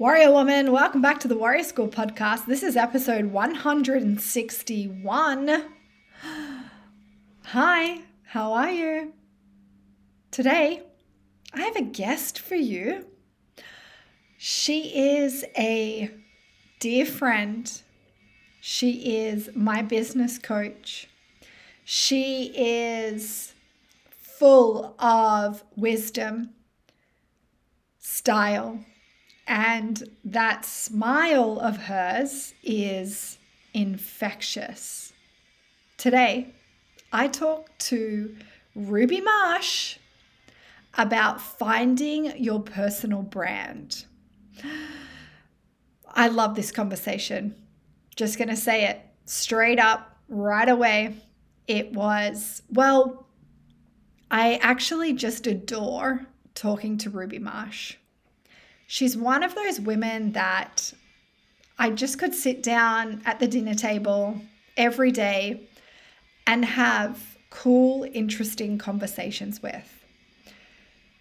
Warrior Woman, welcome back to the Warrior School Podcast. This is episode 161. Hi, how are you? Today, I have a guest for you. She is a dear friend. She is my business coach. She is full of wisdom, style, and that smile of hers is infectious. Today, I talk to Ruby Marsh about finding your personal brand. I love this conversation. Just going to say it straight up right away. It was, well, I actually just adore talking to Ruby Marsh. She's one of those women that I just could sit down at the dinner table every day and have cool, interesting conversations with.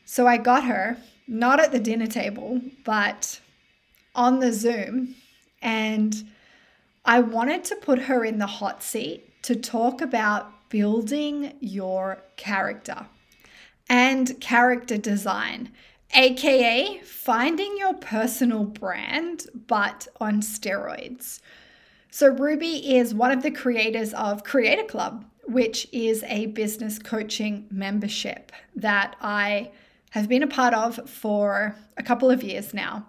So I got her, not at the dinner table, but on the Zoom, and I wanted to put her in the hot seat to talk about building your character and character design, AKA finding your personal brand, but on steroids. So Ruby is one of the creators of Creator Club, which is a business coaching membership that I have been a part of for a couple of years now.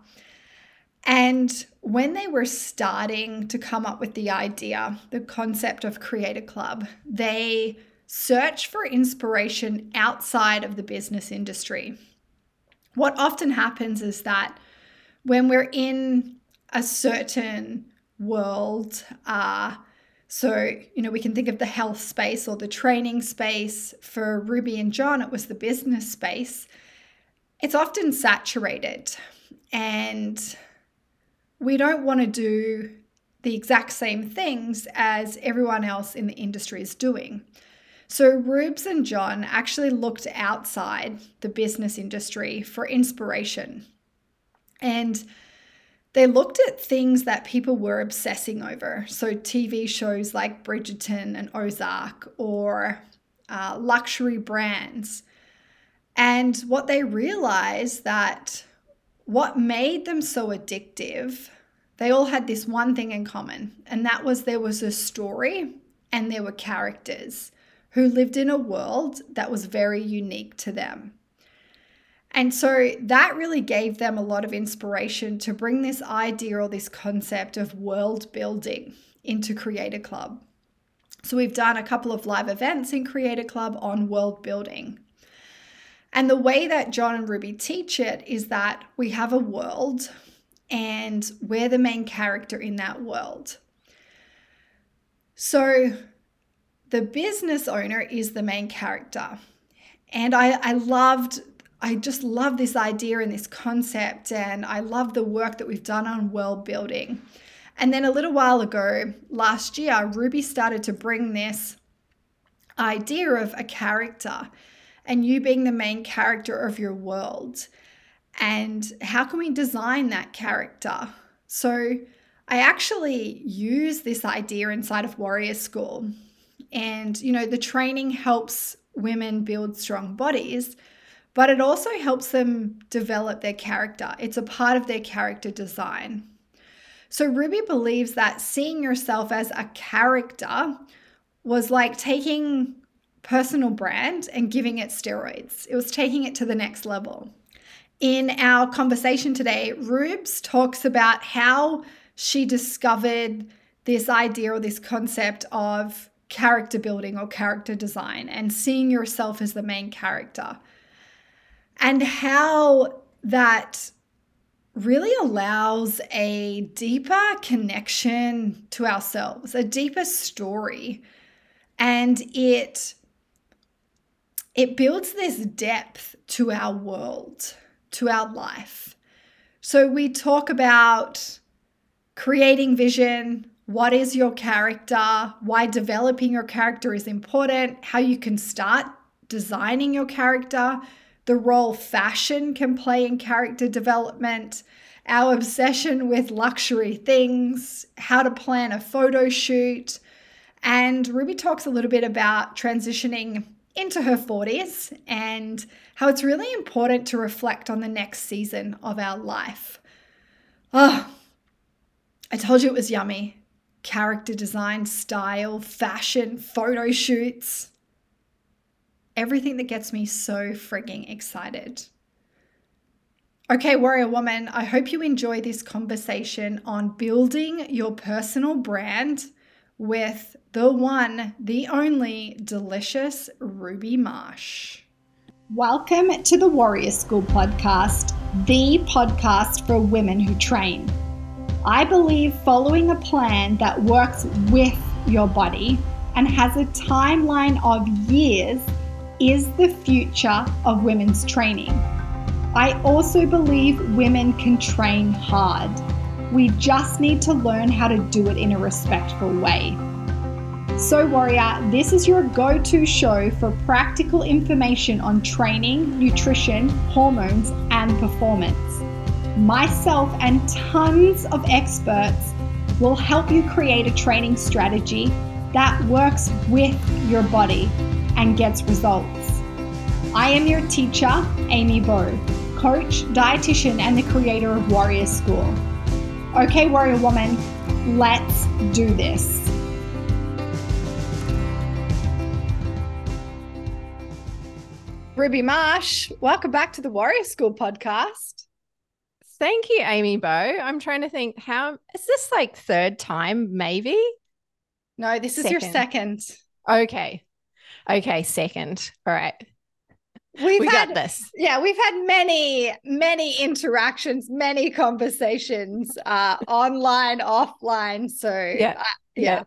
And when they were starting to come up with the idea, the concept of Creator Club, they searched for inspiration outside of the business industry. What often happens is that when we're in a certain world, we can think of the health space or the training space. For Ruby and John, it was the business space. It's often saturated, and we don't want to do the exact same things as everyone else in the industry is doing. So Rubes and John actually looked outside the business industry for inspiration. And they looked at things that people were obsessing over. So TV shows like Bridgerton and Ozark, or luxury brands. And what they realized that what made them so addictive, they all had this one thing in common, and that was there was a story and there were characters who lived in a world that was very unique to them. And so that really gave them a lot of inspiration to bring this idea or this concept of world building into Creator Club. So we've done a couple of live events in Creator Club on world building. And the way that John and Ruby teach it is that we have a world and we're the main character in that world. So the business owner is the main character. And I just love this idea and this concept, and I love the work that we've done on world building. And then a little while ago, last year, Ruby started to bring this idea of a character and you being the main character of your world. And how can we design that character? So I actually use this idea inside of Warrior School. And, you know, the training helps women build strong bodies, but it also helps them develop their character. It's a part of their character design. So Ruby believes that seeing yourself as a character was like taking personal brand and giving it steroids. It was taking it to the next level. In our conversation today, Rubes talks about how she discovered this idea or this concept of character building or character design and seeing yourself as the main character, and how that really allows a deeper connection to ourselves, a deeper story, and it builds this depth to our world, to our life. So we talk about creating vision. What is your character? Why developing your character is important? How you can start designing your character? The role fashion can play in character development, our obsession with luxury things, how to plan a photo shoot. And Ruby talks a little bit about transitioning into her 40s and how it's really important to reflect on the next season of our life. Oh, I told you it was yummy. Character design, style, fashion, photo shoots. Everything that gets me so frigging excited. Okay, Warrior Woman, I hope you enjoy this conversation on building your personal brand with the one, the only delicious Ruby Marsh. Welcome to the Warrior School Podcast, the podcast for women who train. I believe following a plan that works with your body and has a timeline of years is the future of women's training. I also believe women can train hard. We just need to learn how to do it in a respectful way. So Warrior, this is your go-to show for practical information on training, nutrition, hormones, and performance. Myself and tons of experts will help you create a training strategy that works with your body and gets results. I am your teacher, Amy Bowe, coach, dietitian, and the creator of Warrior School. Okay, Warrior Woman, let's do this. Ruby Marsh, welcome back to the Warrior School Podcast. Thank you, Amy Bowe. I'm trying to think, how is this, like, third time, maybe? No, this is your second. Okay, second. All right. We've had this. Yeah, we've had many, many interactions, many conversations, online, offline. So yeah,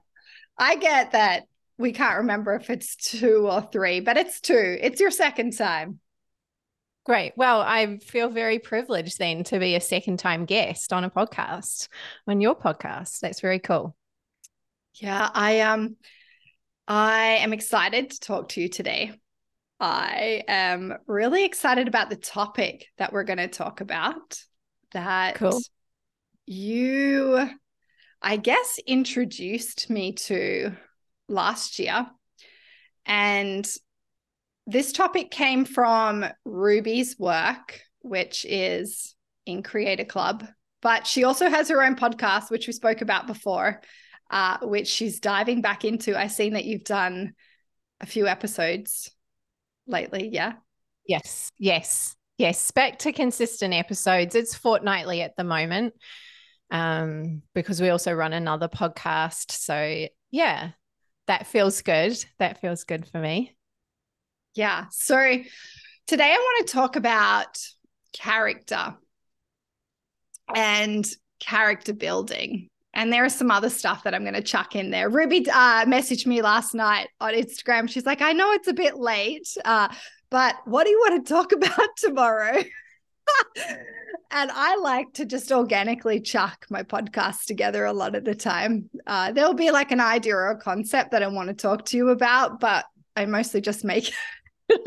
I get that we can't remember if it's two or three, but it's two. It's your second time. Great. Well, I feel very privileged then to be a second time guest on a podcast, on your podcast. That's very cool. Yeah, I am excited to talk to you today. I am really excited about the topic that we're going to talk about, that you, I guess, introduced me to last year. And this topic came from Ruby's work, which is in Creator Club, but she also has her own podcast, which we spoke about before, which she's diving back into. I've seen that you've done a few episodes lately. Yeah. Yes. Back to consistent episodes. It's fortnightly at the moment, because we also run another podcast. So yeah, that feels good. That feels good for me. Yeah. So today I want to talk about character and character building. And there is some other stuff that I'm going to chuck in there. Ruby messaged me last night on Instagram. She's like, I know it's a bit late, but what do you want to talk about tomorrow? And I like to just organically chuck my podcast together a lot of the time. There'll be like an idea or a concept that I want to talk to you about, but I mostly just make it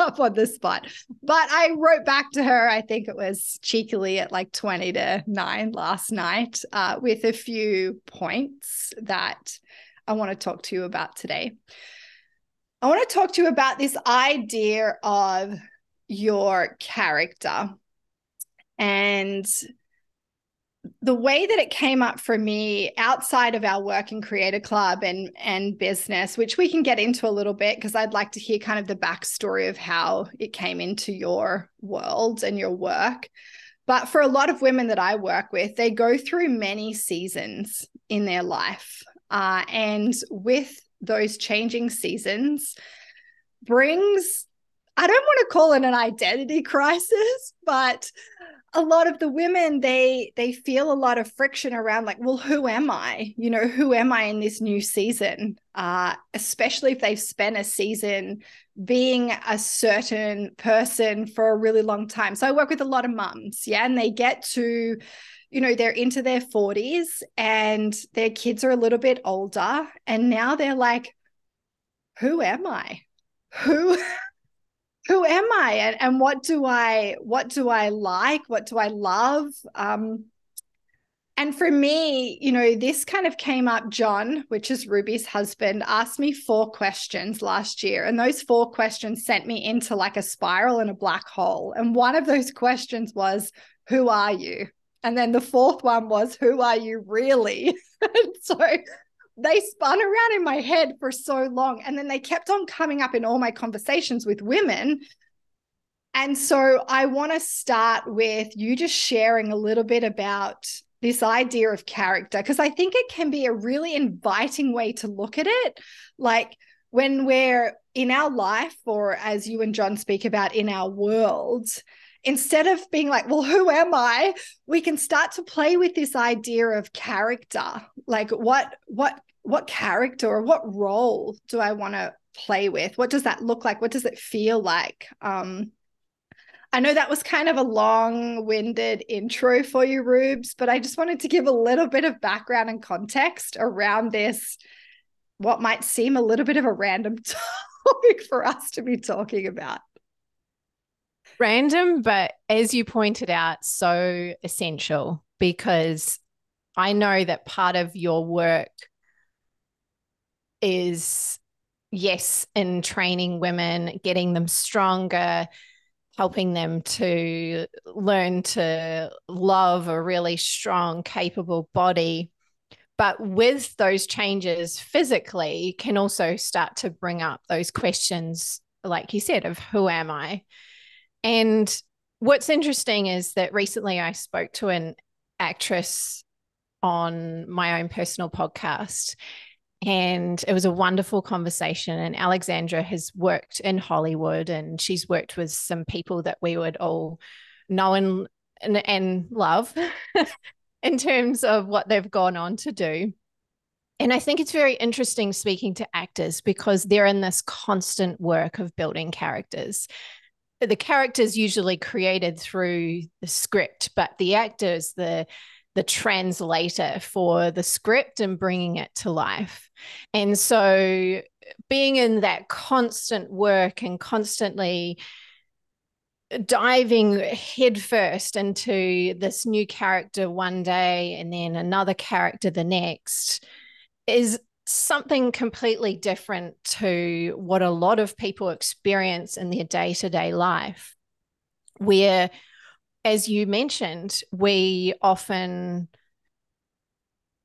up on the spot. But I wrote back to her, I think it was cheekily at like 8:40 last night, with a few points that I want to talk to you about today. I want to talk to you about this idea of your character. And the way that it came up for me outside of our work in Creator Club and business, which we can get into a little bit, because I'd like to hear kind of the backstory of how it came into your world and your work. But for a lot of women that I work with, they go through many seasons in their life. And with those changing seasons brings, I don't want to call it an identity crisis, but a lot of the women, they feel a lot of friction around, like, well, who am I? You know, who am I in this new season? Especially if they've spent a season being a certain person for a really long time. So I work with a lot of mums, yeah, and they get to, you know, they're into their 40s and their kids are a little bit older, and now they're like, who am I? Who am I? And what do I like? What do I love? And for me, you know, this kind of came up. John, which is Ruby's husband, asked me 4 questions last year. And those 4 questions sent me into like a spiral and a black hole. And one of those questions was, who are you? And then the 4th one was, who are you really? So they spun around in my head for so long. And then they kept on coming up in all my conversations with women. And so I want to start with you just sharing a little bit about this idea of character, because I think it can be a really inviting way to look at it. Like when we're in our life, or as you and John speak about, in our world, instead of being like, well, who am I? We can start to play with this idea of character. Like what character or what role do I want to play with? What does that look like? What does it feel like? I know that was kind of a long-winded intro for you, Rubes, but I just wanted to give a little bit of background and context around this, what might seem a little bit of a random topic for us to be talking about. Random, but as you pointed out, so essential, because I know that part of your work is, yes, in training women, getting them stronger, helping them to learn to love a really strong, capable body. But with those changes physically, you can also start to bring up those questions, like you said, of who am I? And what's interesting is that recently I spoke to an actress on my own personal podcast, and it was a wonderful conversation. And Alexandra has worked in Hollywood, and she's worked with some people that we would all know and love in terms of what they've gone on to do. And I think it's very interesting speaking to actors, because they're in this constant work of building characters. The characters usually created through the script, but the actors, the translator for the script and bringing it to life. And so being in that constant work and constantly diving headfirst into this new character one day and then another character the next is something completely different to what a lot of people experience in their day-to-day life, where, as you mentioned, we often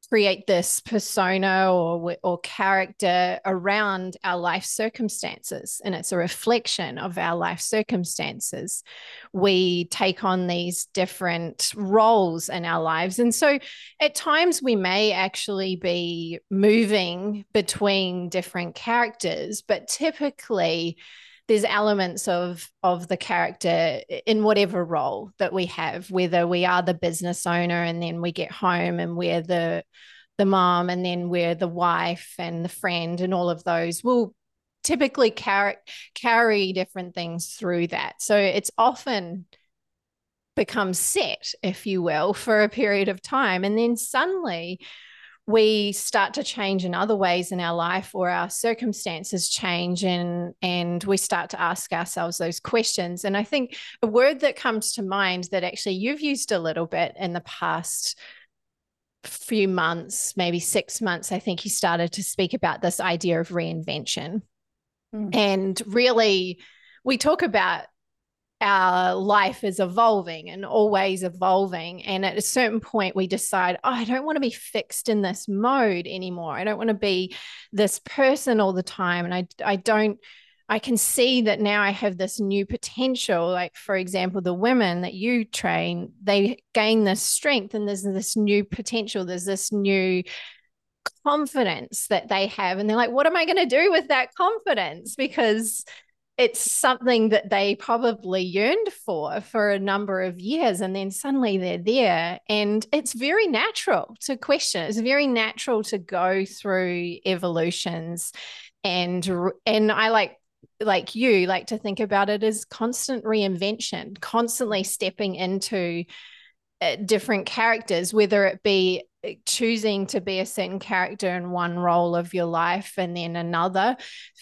create this persona or character around our life circumstances, and it's a reflection of our life circumstances. We take on these different roles in our lives. And so at times we may actually be moving between different characters, but typically there's elements of the character in whatever role that we have, whether we are the business owner and then we get home and we're the mom and then we're the wife and the friend, and all of those will typically carry different things through that. So it's often becomes set, if you will, for a period of time. And then suddenly we start to change in other ways in our life, or our circumstances change, and we start to ask ourselves those questions. And I think a word that comes to mind that actually you've used a little bit in the past few months, maybe 6 months, I think you started to speak about this idea of reinvention. Mm. And really, we talk about our life is evolving and always evolving. And at a certain point we decide, oh, I don't want to be fixed in this mode anymore. I don't want to be this person all the time. And I can see that now I have this new potential. Like, for example, the women that you train, they gain this strength and there's this new potential. There's this new confidence that they have. And they're like, what am I going to do with that confidence? Because it's something that they probably yearned for a number of years, and then suddenly they're there. And it's very natural to question. It's very natural to go through evolutions, and I like you like to think about it as constant reinvention, constantly stepping into different characters, whether it be choosing to be a certain character in one role of your life and then another.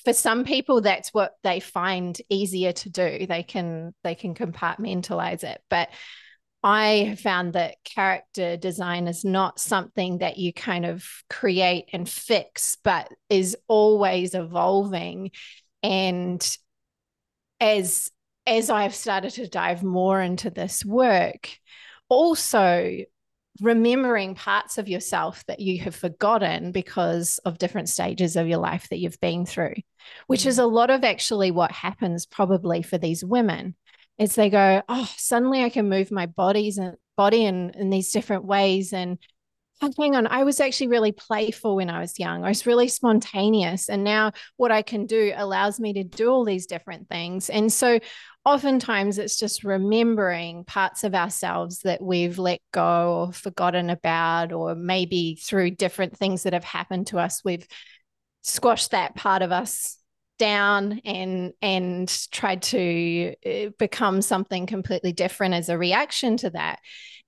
For some people, that's what they find easier to do. They can compartmentalize it. But I found that character design is not something that you kind of create and fix, but is always evolving. And as I've started to dive more into this work, also remembering parts of yourself that you have forgotten because of different stages of your life that you've been through, which is a lot of actually what happens probably for these women. It's they go, oh, suddenly I can move my body in these different ways. And hang on, I was actually really playful when I was young. I was really spontaneous. And now what I can do allows me to do all these different things. And so oftentimes it's just remembering parts of ourselves that we've let go or forgotten about, or maybe through different things that have happened to us, we've squashed that part of us down and tried to become something completely different as a reaction to that.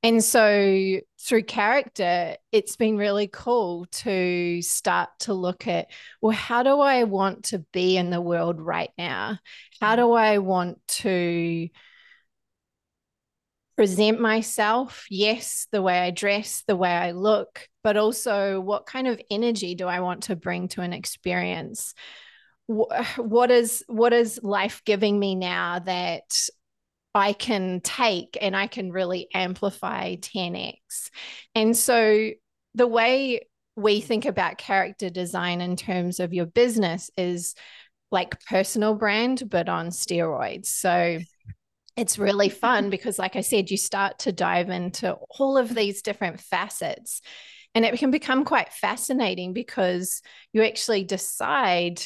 And so through character, it's been really cool to start to look at, well, how do I want to be in the world right now? How do I want to present myself? Yes, the way I dress, the way I look, but also what kind of energy do I want to bring to an experience? What is life giving me now that I can take and I can really amplify 10x? And so the way we think about character design in terms of your business is like personal brand, but on steroids. So it's really fun because, like I said, you start to dive into all of these different facets, and it can become quite fascinating because you actually decide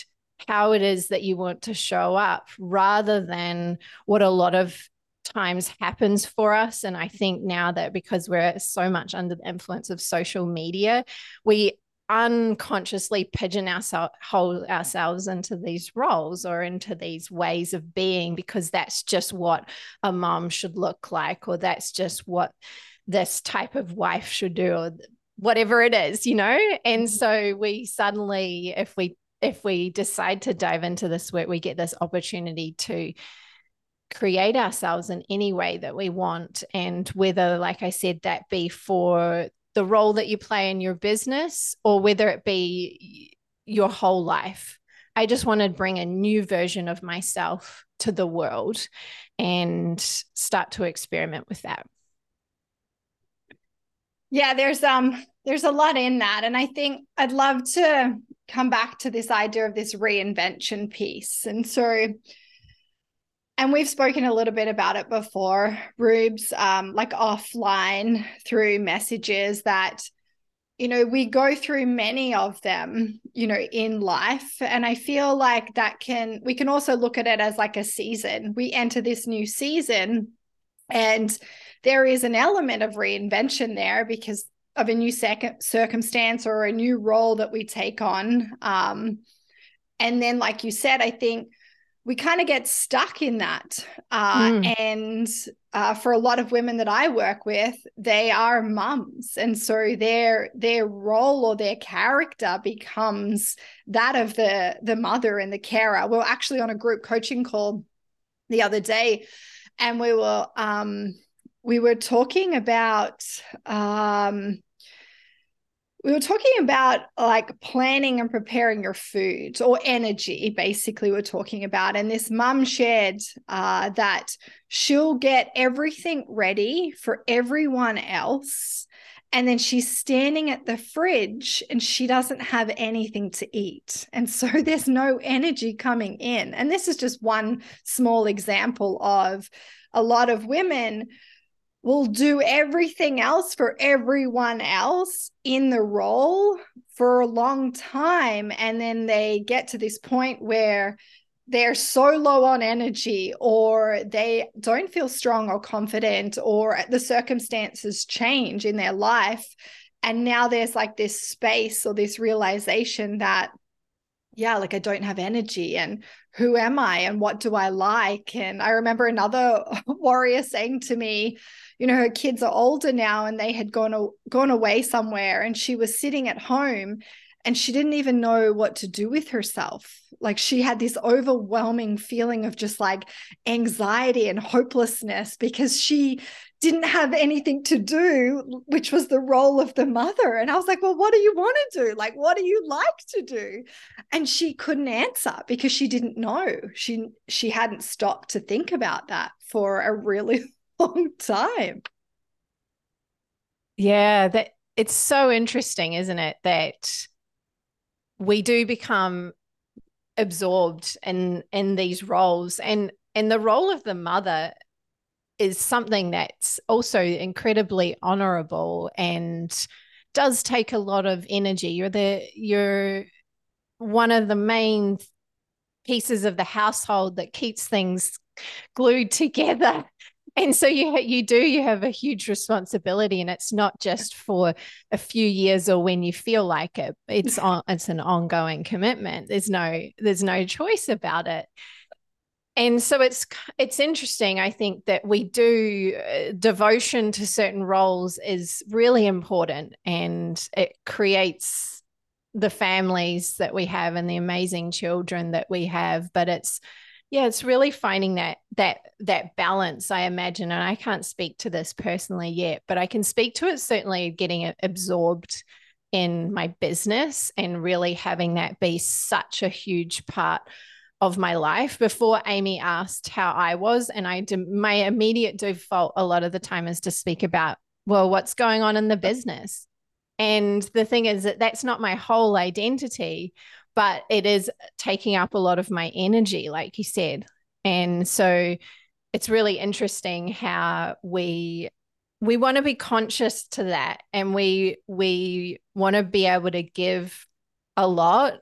how it is that you want to show up rather than what a lot of times happens for us. And I think now that because we're so much under the influence of social media, we unconsciously pigeon ourselves into these roles or into these ways of being, because that's just what a mom should look like, or that's just what this type of wife should do, or whatever it is, you know? And so we suddenly, if we decide to dive into this work, we get this opportunity to create ourselves in any way that we want. And whether, like I said, that be for the role that you play in your business or whether it be your whole life, I just want to bring a new version of myself to the world and start to experiment with that. Yeah, there's a lot in that. And I think I'd love to come back to this idea of this reinvention piece. And so, and we've spoken a little bit about it before, Rubes, like offline through messages that, you know, we go through many of them, you know, in life. And I feel like we can also look at it as like a season. We enter this new season and there is an element of reinvention there because of a new circumstance or a new role that we take on. And then, like you said, I think we kind of get stuck in that. And for a lot of women that I work with, they are mums. And so their role or their character becomes that of the mother and the carer. We were actually on a group coaching call the other day, and we were talking about like planning and preparing your food or energy, basically we're talking about. And this mum shared that she'll get everything ready for everyone else. And then she's standing at the fridge and she doesn't have anything to eat. And so there's no energy coming in. And this is just one small example of a lot of women will do everything else for everyone else in the role for a long time. And then they get to this point where they're so low on energy or they don't feel strong or confident or the circumstances change in their life. And now there's like this space or this realization that, yeah, like I don't have energy and who am I and what do I like? And I remember another warrior saying to me, you know, her kids are older now and they had gone away somewhere and she was sitting at home and she didn't even know what to do with herself. Like she had this overwhelming feeling of just like anxiety and hopelessness because she didn't have anything to do, which was the role of the mother. And I was like, well, what do you want to do? Like, what do you like to do? And she couldn't answer because she didn't know. She hadn't stopped to think about that for a really long time. Yeah, that it's so interesting, isn't it? That we do become absorbed in these roles, and the role of the mother is something that's also incredibly honorable and does take a lot of energy. You're one of the main pieces of the household that keeps things glued together. And so you have a huge responsibility, and it's not just for a few years or when you feel like it. It's an ongoing commitment. There's no choice about it. And so it's interesting, I think, that we do devotion to certain roles is really important, and it creates the families that we have and the amazing children that we have. But it's really finding that balance, I imagine. And I can't speak to this personally yet, but I can speak to it certainly getting absorbed in my business and really having that be such a huge part of my life. Before Amy asked how I was, and my immediate default a lot of the time is to speak about, well, what's going on in the business. And the thing is that that's not my whole identity, but it is taking up a lot of my energy, like you said. And so it's really interesting how we want to be conscious to that, and we want to be able to give a lot,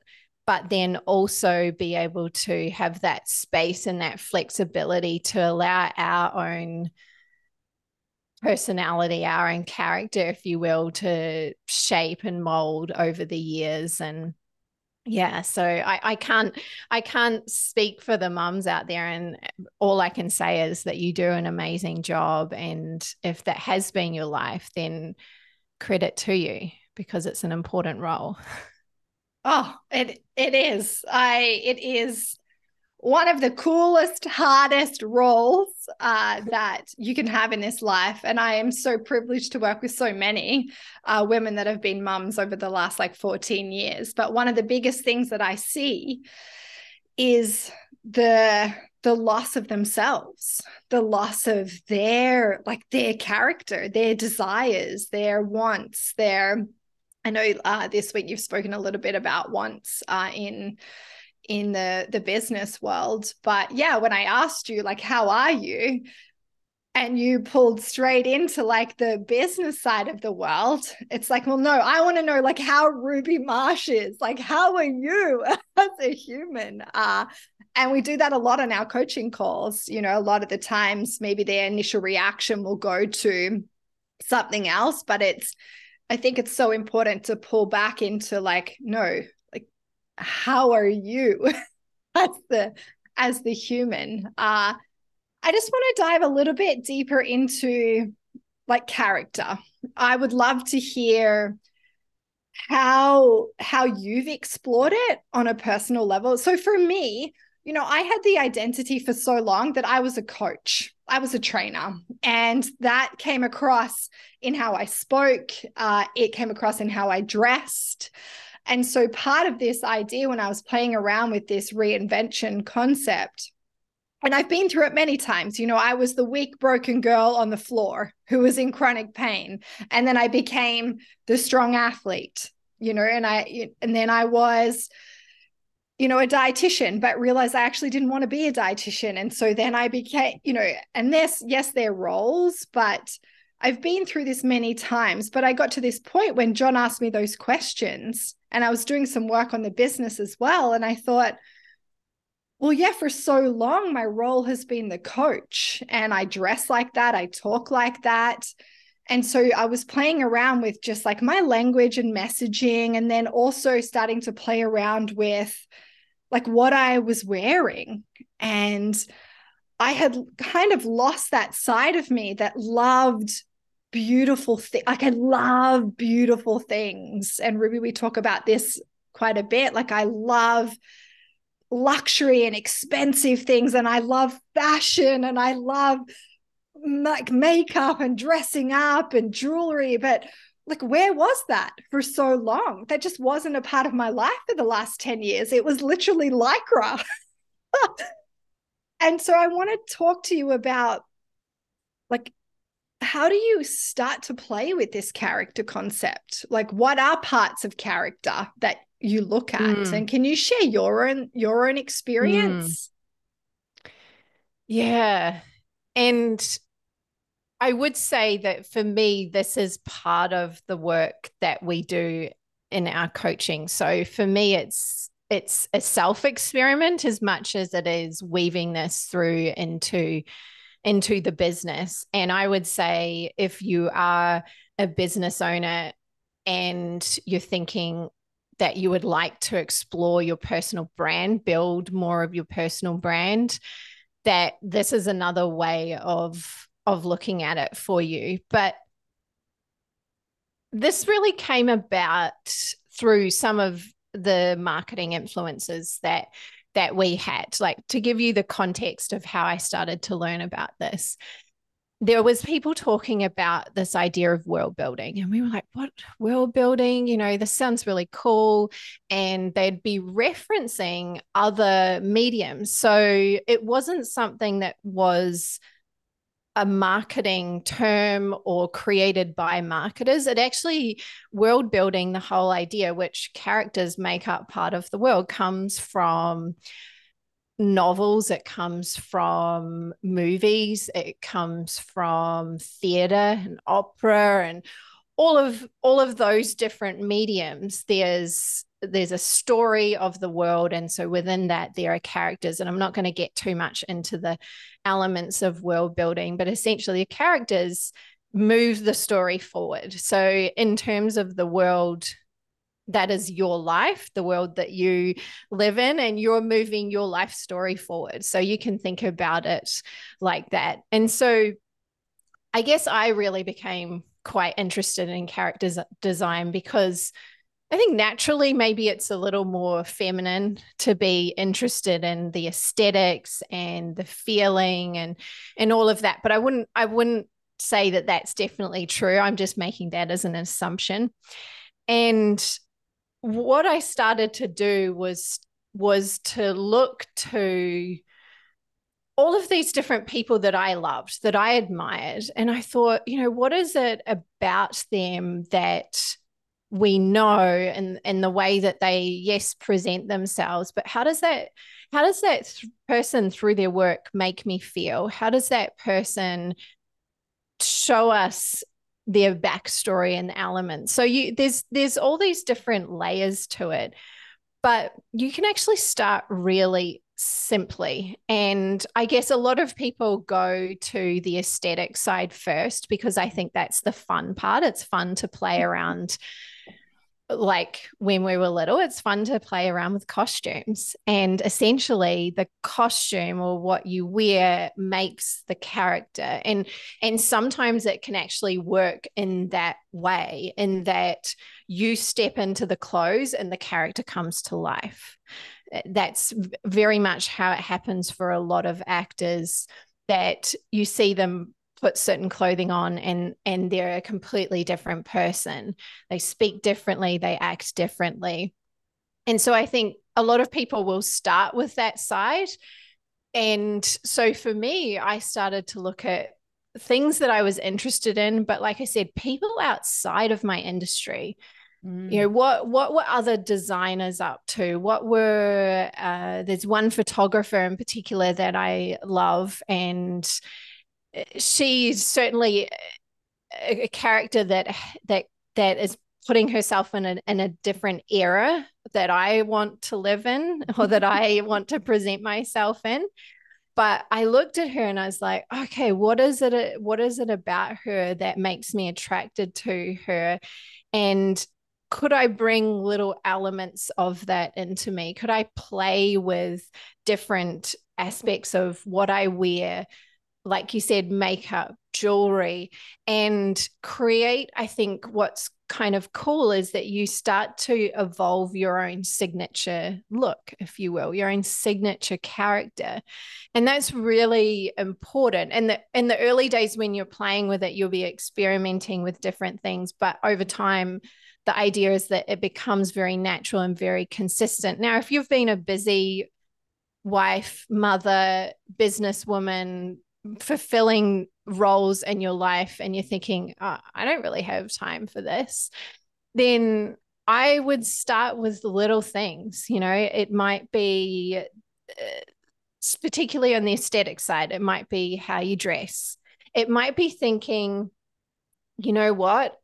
but then also be able to have that space and that flexibility to allow our own personality, our own character, if you will, to shape and mold over the years. And yeah, so I can't speak for the mums out there, and all I can say is that you do an amazing job, and if that has been your life, then credit to you, because it's an important role. Oh, it is. It is one of the coolest, hardest roles that you can have in this life. And I am so privileged to work with so many women that have been mums over the last 14 years. But one of the biggest things that I see is the loss of themselves, the loss of their character, their desires, their wants, I know this week you've spoken a little bit about wants in the business world. But yeah, when I asked you, how are you? And you pulled straight into the business side of the world. It's well, no, I want to know how Ruby Marsh is. How are you as a human? And we do that a lot on our coaching calls. A lot of the times maybe their initial reaction will go to something else, but I think it's so important to pull back into how are you as the human? I just want to dive a little bit deeper into character. I would love to hear how you've explored it on a personal level. So for me, I had the identity for so long that I was a coach, I was a trainer, and that came across in how I spoke. It came across in how I dressed. And so part of this idea when I was playing around with this reinvention concept, and I've been through it many times, I was the weak, broken girl on the floor who was in chronic pain. And then I became the strong athlete, and then I was, a dietitian, but realized I actually didn't want to be a dietitian. And so then I became, and yes, they're roles, but I've been through this many times. But I got to this point when John asked me those questions, and I was doing some work on the business as well. And I thought, well, yeah, for so long, my role has been the coach, and I dress like that, I talk like that. And so I was playing around with just my language and messaging, and then also starting to play around with what I was wearing. And I had kind of lost that side of me that loved beautiful things. I love beautiful things. And Ruby, we talk about this quite a bit. I love luxury and expensive things, and I love fashion, and I love like makeup and dressing up and jewelry, but like, where was that for so long? That just wasn't a part of my life for the last 10 years. It was literally Lycra. And so I want to talk to you about, like, how do you start to play with this character concept? Like, what are parts of character that you look at? And can you share your own experience? Yeah. And I would say that for me, this is part of the work that we do in our coaching. So for me, it's a self-experiment as much as it is weaving this through into the business. And I would say if you are a business owner and you're thinking that you would like to explore your personal brand, build more of your personal brand, that this is another way of looking at it for you. But this really came about through some of the marketing influences that we had. Like, to give you the context of how I started to learn about this, there was people talking about this idea of world building, and we were like, what world building? You know, this sounds really cool. And they'd be referencing other mediums. So it wasn't something that was a marketing term or created by marketers. It actually, world building, the whole idea, which characters make up part of the world, comes from novels, it comes from movies, it comes from theater and opera and all of those different mediums. There's a story of the world. And so within that, there are characters, and I'm not going to get too much into the elements of world building, but essentially the characters move the story forward. So in terms of the world that is your life, the world that you live in, and you're moving your life story forward. So you can think about it like that. And so I guess I really became quite interested in character design because I think naturally maybe it's a little more feminine to be interested in the aesthetics and the feeling and all of that. But I wouldn't say that that's definitely true. I'm just making that as an assumption. And what I started to do was to look to all of these different people that I loved, that I admired. And I thought, you know, what is it about them that we know, and the way that they, yes, present themselves, but how does that person through their work make me feel? How does that person show us their backstory and elements? So there's all these different layers to it, but you can actually start really simply. And I guess a lot of people go to the aesthetic side first, because I think that's the fun part. It's fun to play around. Like when we were little, it's fun to play around with costumes, and essentially the costume or what you wear makes the character. And sometimes it can actually work in that way, in that you step into the clothes and the character comes to life. That's very much how it happens for a lot of actors, that you see them put certain clothing on and they're a completely different person. They speak differently, they act differently. And so I think a lot of people will start with that side. And so for me, I started to look at things that I was interested in, but like I said, people outside of my industry. You know, what were other designers up to? What were, there's one photographer in particular that I love, and she's certainly a character that is putting herself in a different era that I want to live in, or that I want to present myself in. But I looked at her and I was like, okay, what is it about her that makes me attracted to her? And could I bring little elements of that into me? Could I play with different aspects of what I wear? Like you said, makeup, jewelry, and create, I think, what's kind of cool is that you start to evolve your own signature look, if you will, your own signature character. And that's really important. And in the early days when you're playing with it, you'll be experimenting with different things. But over time, the idea is that it becomes very natural and very consistent. Now, if you've been a busy wife, mother, businesswoman, fulfilling roles in your life, and you're thinking, oh, I don't really have time for this, then I would start with little things. You know, it might be, particularly on the aesthetic side, it might be how you dress. It might be thinking, you know what?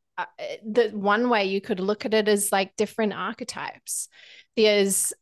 The one way you could look at it is like different archetypes. There's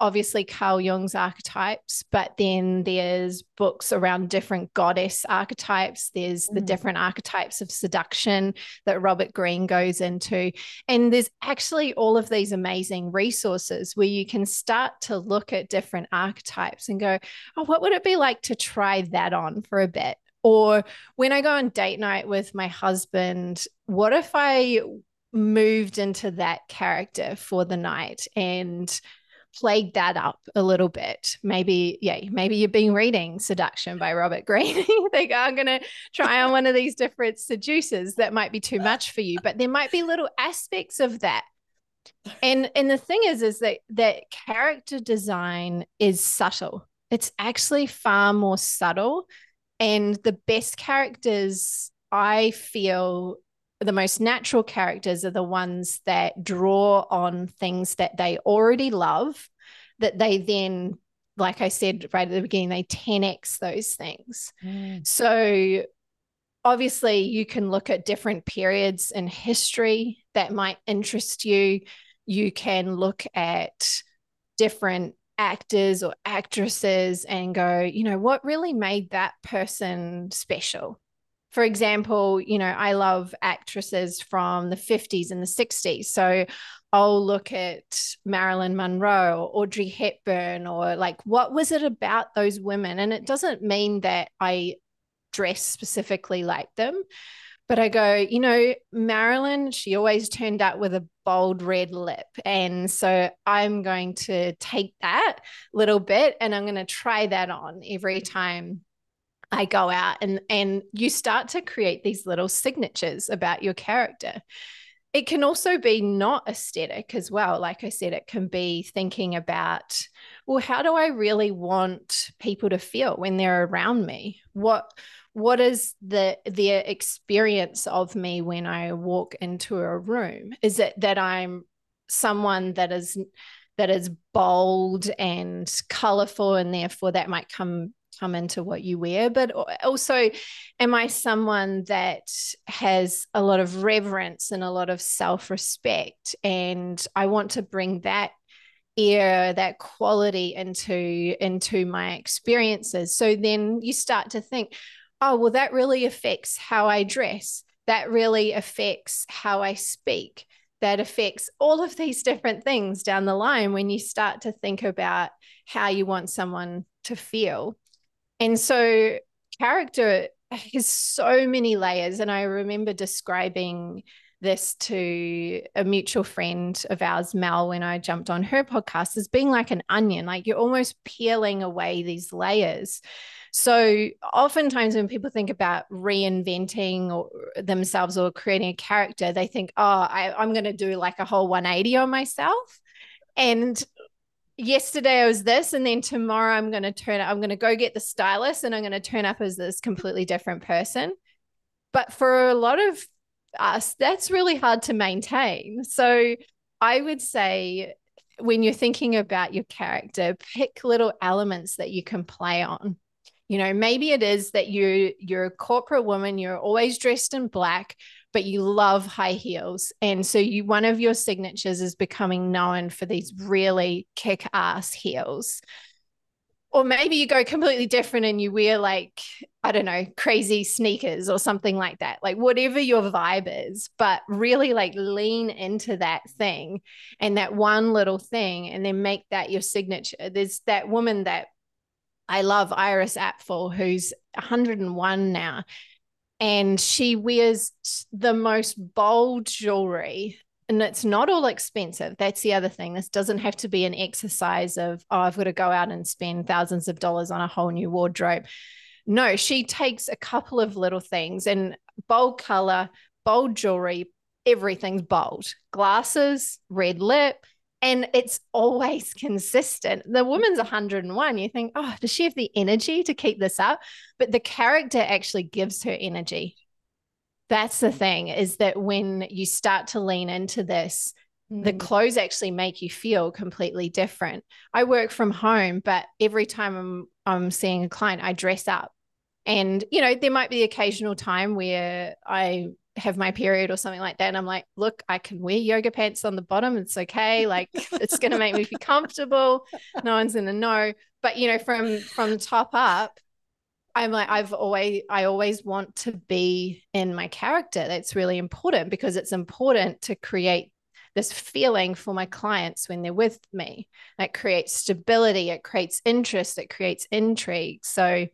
obviously Carl Jung's archetypes, but then there's books around different goddess archetypes. There's the different archetypes of seduction that Robert Greene goes into. And there's actually all of these amazing resources where you can start to look at different archetypes and go, oh, what would it be like to try that on for a bit? Or when I go on date night with my husband, what if I moved into that character for the night and played that up a little bit? Maybe you've been reading Seduction by Robert Greene. You think, oh, I'm going to try on one of these different seducers. That might be too much for you, but there might be little aspects of that. And the thing is that character design is subtle. It's actually far more subtle. And the best characters, I feel, the most natural characters are the ones that draw on things that they already love, that they then, like I said right at the beginning, they 10x those things. So obviously you can look at different periods in history that might interest you. You can look at different actors or actresses and go, you know, what really made that person special? For example, you know, I love actresses from the 50s and the 60s. So I'll look at Marilyn Monroe or Audrey Hepburn, or like, what was it about those women? And it doesn't mean that I dress specifically like them, but I go, you know, Marilyn, she always turned up with a bold red lip. And so I'm going to take that little bit and I'm going to try that on every time I go out, and you start to create these little signatures about your character. It can also be not aesthetic as well. Like I said, it can be thinking about, well, how do I really want people to feel when they're around me? What is their experience of me when I walk into a room? Is it that I'm someone that is bold and colorful, and therefore that might come into what you wear? But also, am I someone that has a lot of reverence and a lot of self-respect, and I want to bring that air, that quality into my experiences? So then you start to think, oh, well, that really affects how I dress. That really affects how I speak. That affects all of these different things down the line when you start to think about how you want someone to feel. And so character has so many layers. And I remember describing this to a mutual friend of ours, Mel, when I jumped on her podcast, as being like an onion, like you're almost peeling away these layers. So oftentimes when people think about reinventing themselves or creating a character, they think, oh, I'm going to do like a whole 180 on myself. And yesterday I was this, and then tomorrow I'm going to go get the stylist and I'm going to turn up as this completely different person. But for a lot of us, that's really hard to maintain. So I would say when you're thinking about your character, pick little elements that you can play on. You know, maybe it is that you're a corporate woman, you're always dressed in black, but you love high heels. And so one of your signatures is becoming known for these really kick-ass heels. Or maybe you go completely different and you wear like, I don't know, crazy sneakers or something like that, like whatever your vibe is, but really like lean into that thing and that one little thing, and then make that your signature. There's that woman that I love, Iris Apfel, who's 101 now. and she wears the most bold jewelry. And it's not all expensive. That's the other thing. This doesn't have to be an exercise of, oh, I've got to go out and spend thousands of dollars on a whole new wardrobe. No, she takes a couple of little things, and bold color, bold jewelry, everything's bold. Glasses, red lip, and it's always consistent. The woman's 101. You think, oh, does she have the energy to keep this up? But the character actually gives her energy. That's the thing, is that when you start to lean into this, the clothes actually make you feel completely different. I work from home, but every time I'm seeing a client, I dress up. And, you know, there might be the occasional time where I have my period or something like that, and I'm like, look, I can wear yoga pants on the bottom. It's okay. Like, it's going to make me feel comfortable. No one's going to know. But, you know, from the top up, I'm like, I always want to be in my character. That's really important, because it's important to create this feeling for my clients when they're with me. It creates stability, it creates interest, it creates intrigue. So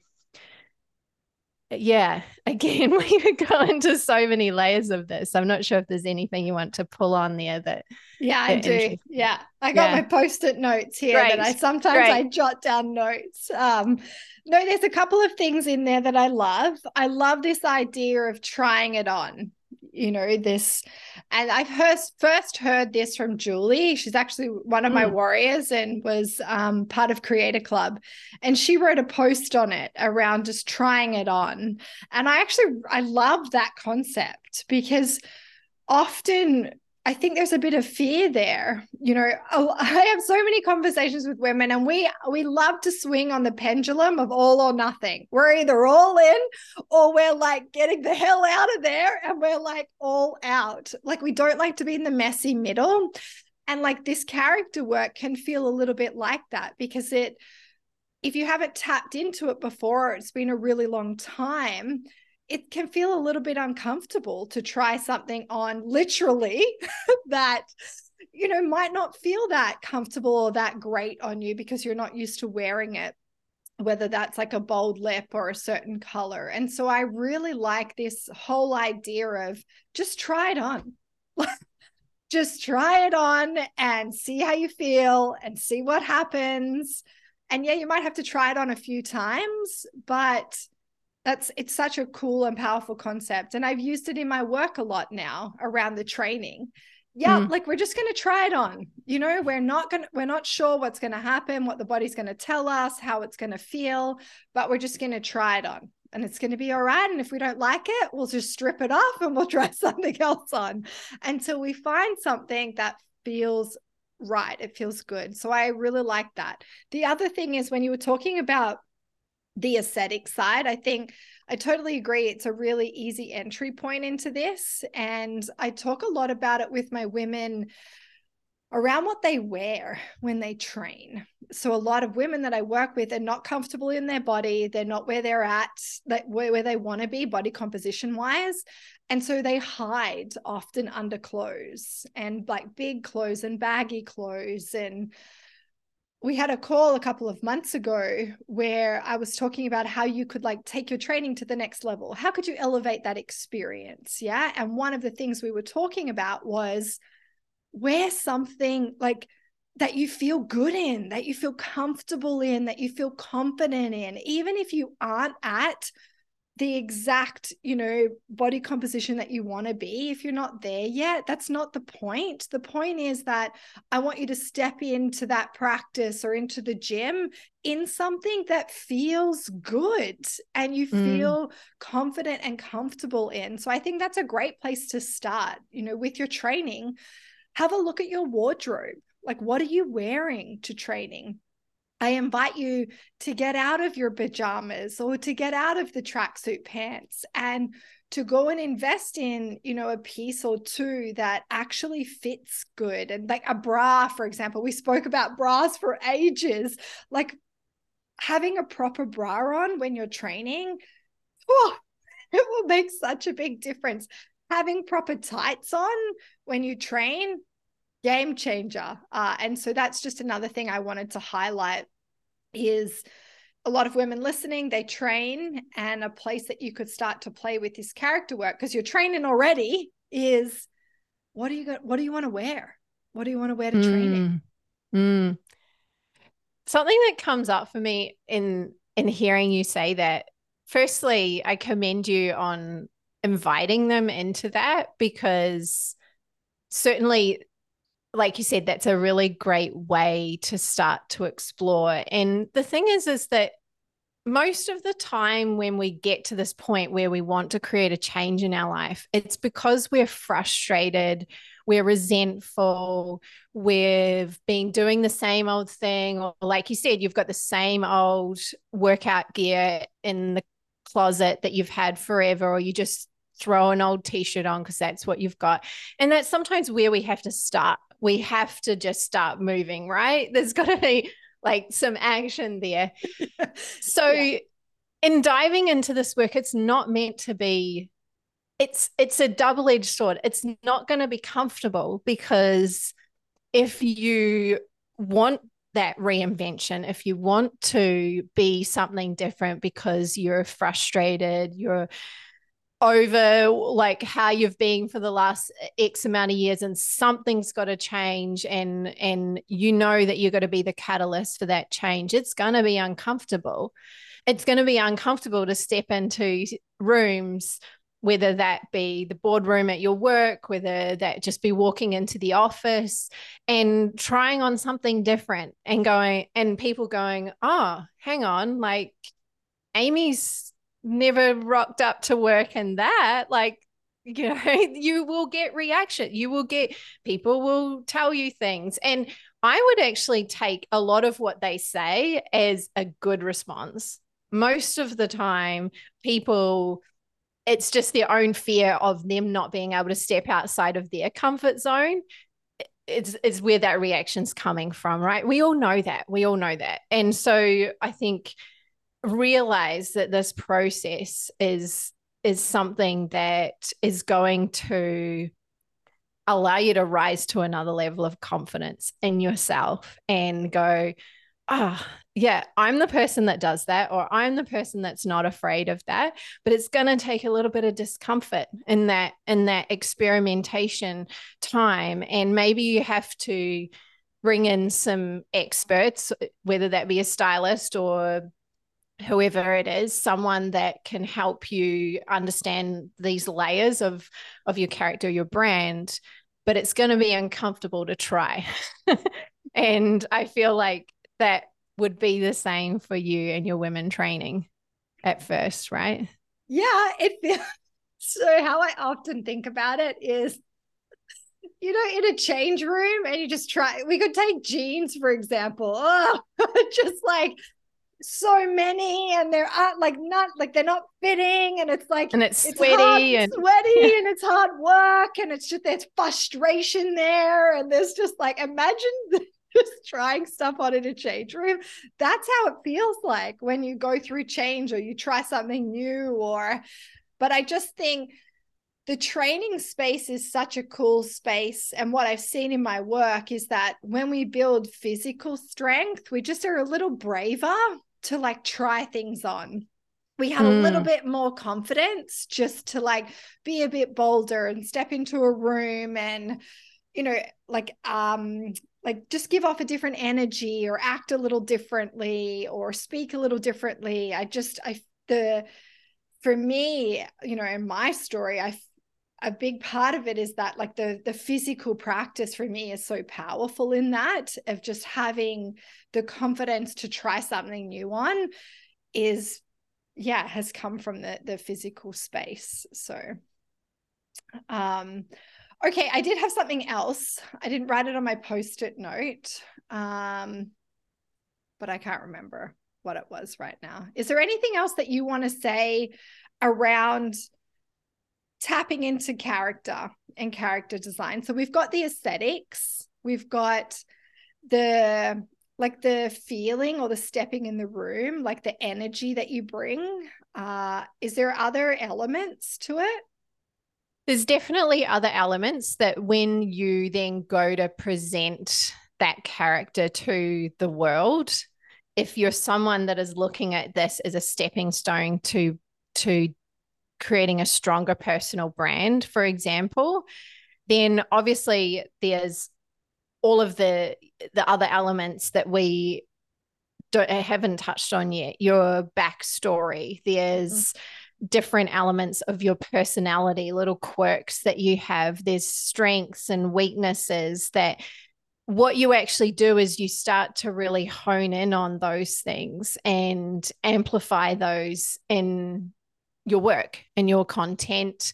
yeah, again, we could go into so many layers of this. I'm not sure if there's anything you want to pull on there that. Yeah, I do. Yeah. I got my post-it notes here that I sometimes I jot down notes. No, there's a couple of things in there that I love. I love this idea of trying it on, you know, this, and I've first heard this from Julie. She's actually one of my warriors and was part of Creator Club. And she wrote a post on it around just trying it on. And I love that concept, because often I think there's a bit of fear there. You know, I have so many conversations with women, and we love to swing on the pendulum of all or nothing. We're either all in, or we're like getting the hell out of there, and we're like all out. Like, we don't like to be in the messy middle. And like, this character work can feel a little bit like that, because if you haven't tapped into it before, it's been a really long time, it can feel a little bit uncomfortable to try something on literally that, you know, might not feel that comfortable or that great on you, because you're not used to wearing it, whether that's like a bold lip or a certain color. And so I really like this whole idea of just try it on. Just try it on and see how you feel and see what happens. And yeah, you might have to try it on a few times, but it's such a cool and powerful concept. And I've used it in my work a lot now around the training. Yeah. Like, we're just going to try it on, you know, we're not sure what's going to happen, what the body's going to tell us, how it's going to feel, but we're just going to try it on, and it's going to be all right. And if we don't like it, we'll just strip it off and we'll try something else on until we find something that feels right. It feels good. So I really like that. The other thing is, when you were talking about the aesthetic side, I think I totally agree. It's a really easy entry point into this. And I talk a lot about it with my women around what they wear when they train. So a lot of women that I work with are not comfortable in their body. They're not where they're at, where they want to be body composition wise. And so they hide often under clothes, and like big clothes and baggy clothes. And we had a call a couple of months ago where I was talking about how you could like take your training to the next level. How could you elevate that experience? Yeah. And one of the things we were talking about was, wear something like that you feel good in, that you feel comfortable in, that you feel confident in, even if you aren't at the exact, you know, body composition that you want to be. If you're not there yet, that's not the point. The point is that I want you to step into that practice or into the gym in something that feels good and you feel confident and comfortable in. So I think that's a great place to start, you know, with your training. Have a look at your wardrobe. Like, what are you wearing to training? I invite you to get out of your pajamas or to get out of the tracksuit pants and to go and invest in, you know, a piece or two that actually fits good. And like a bra, for example, we spoke about bras for ages. Like, having a proper bra on when you're training, it will make such a big difference. Having proper tights on when you train, game changer. And so that's just another thing I wanted to highlight, is a lot of women listening, they train, and a place that you could start to play with this character work, because you're training already, is what do you want to wear? What do you want to wear to training? Mm. Something that comes up for me in hearing you say that, firstly, I commend you on inviting them into that, because certainly, like you said, that's a really great way to start to explore. And the thing is that most of the time when we get to this point where we want to create a change in our life, it's because we're frustrated, we're resentful, we've been doing the same old thing, or like you said, you've got the same old workout gear in the closet that you've had forever, or you just throw an old t-shirt on because that's what you've got. And that's sometimes where we have to start. We have to just start moving, right? There's got to be like some action there. So in diving into this work, it's not meant to be, it's a double-edged sword. It's not going to be comfortable, because if you want that reinvention, if you want to be something different because you're frustrated, you're over like how you've been for the last X amount of years, and something's got to change, and you know that you're going to be the catalyst for that change, it's going to be uncomfortable. It's going to be uncomfortable to step into rooms, whether that be the boardroom at your work, whether that just be walking into the office and trying on something different and going, and people going, oh, hang on, like Amy's never rocked up to work in that, like, you know, you will get reaction. You will get, people will tell you things. And I would actually take a lot of what they say as a good response. Most of the time, people, it's just their own fear of them not being able to step outside of their comfort zone. It's where that reaction's coming from, right? We all know that. We all know that. And so I think realize that this process is something that is going to allow you to rise to another level of confidence in yourself and go, ah, oh, yeah, I'm the person that does that, or I'm the person that's not afraid of that. But it's going to take a little bit of discomfort in that experimentation time. And maybe you have to bring in some experts, whether that be a stylist or whoever it is, someone that can help you understand these layers of your character, your brand, but it's going to be uncomfortable to try. And I feel like that would be the same for you and your women training at first, right? Yeah. So how I often think about it is, you know, in a change room, and you just try, we could take jeans, for example, just like, so many, and they're they're not fitting, and it's like, and it's sweaty and sweaty, and it's hard work, and it's just, there's frustration there, and there's just like, imagine just trying stuff on in a change room. That's how it feels like when you go through change or you try something new. But I just think the training space is such a cool space. And what I've seen in my work is that when we build physical strength, we just are a little braver to like try things on. We have a little bit more confidence just to like be a bit bolder and step into a room and, you know, like just give off a different energy or act a little differently or speak a little differently. For me, you know, in my story, a big part of it is that like the physical practice for me is so powerful in that, of just having the confidence to try something new on has come from the physical space. So, okay. I did have something else. I didn't write it on my post-it note, but I can't remember what it was right now. Is there anything else that you want to say around tapping into character and character design? So we've got the aesthetics, we've got the feeling or the stepping in the room, like the energy that you bring. Is there other elements to it? There's definitely other elements that when you then go to present that character to the world, if you're someone that is looking at this as a stepping stone to creating a stronger personal brand, for example, then obviously there's all of the other elements that we haven't touched on yet. Your backstory, there's different elements of your personality, little quirks that you have, there's strengths and weaknesses. That what you actually do is you start to really hone in on those things and amplify those in your work and your content.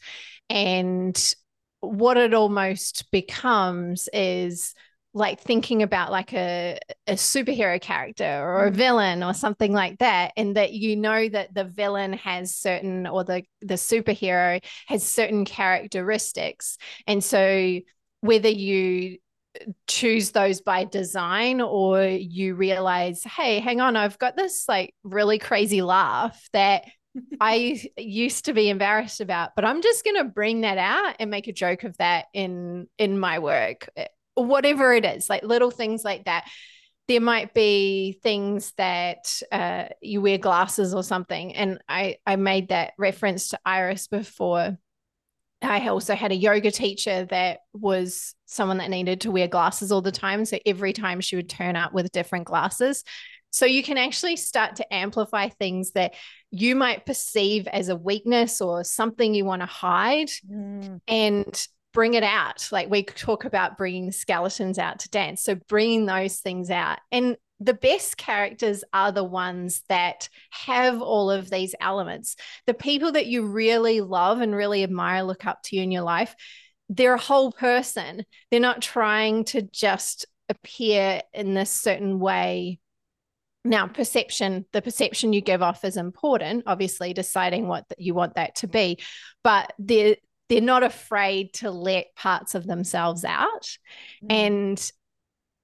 And what it almost becomes is like thinking about like a superhero character or a villain or something like that, and that you know that the villain has certain, or the superhero has certain characteristics. And so whether you choose those by design or you realize, hey, hang on, I've got this like really crazy laugh that I used to be embarrassed about, but I'm just going to bring that out and make a joke of that in my work. Whatever it is, like little things like that. There might be things that you wear glasses or something. And I made that reference to Iris before. I also had a yoga teacher that was someone that needed to wear glasses all the time. So every time she would turn up with different glasses. So you can actually start to amplify things that you might perceive as a weakness or something you want to hide. And bring it out. Like we talk about bringing the skeletons out to dance. So bringing those things out. And the best characters are the ones that have all of these elements. The people that you really love and really admire, look up to you in your life, they're a whole person. They're not trying to just appear in this certain way. Now, the perception you give off is important, obviously deciding what you want that to be, but they're not afraid to let parts of themselves out. And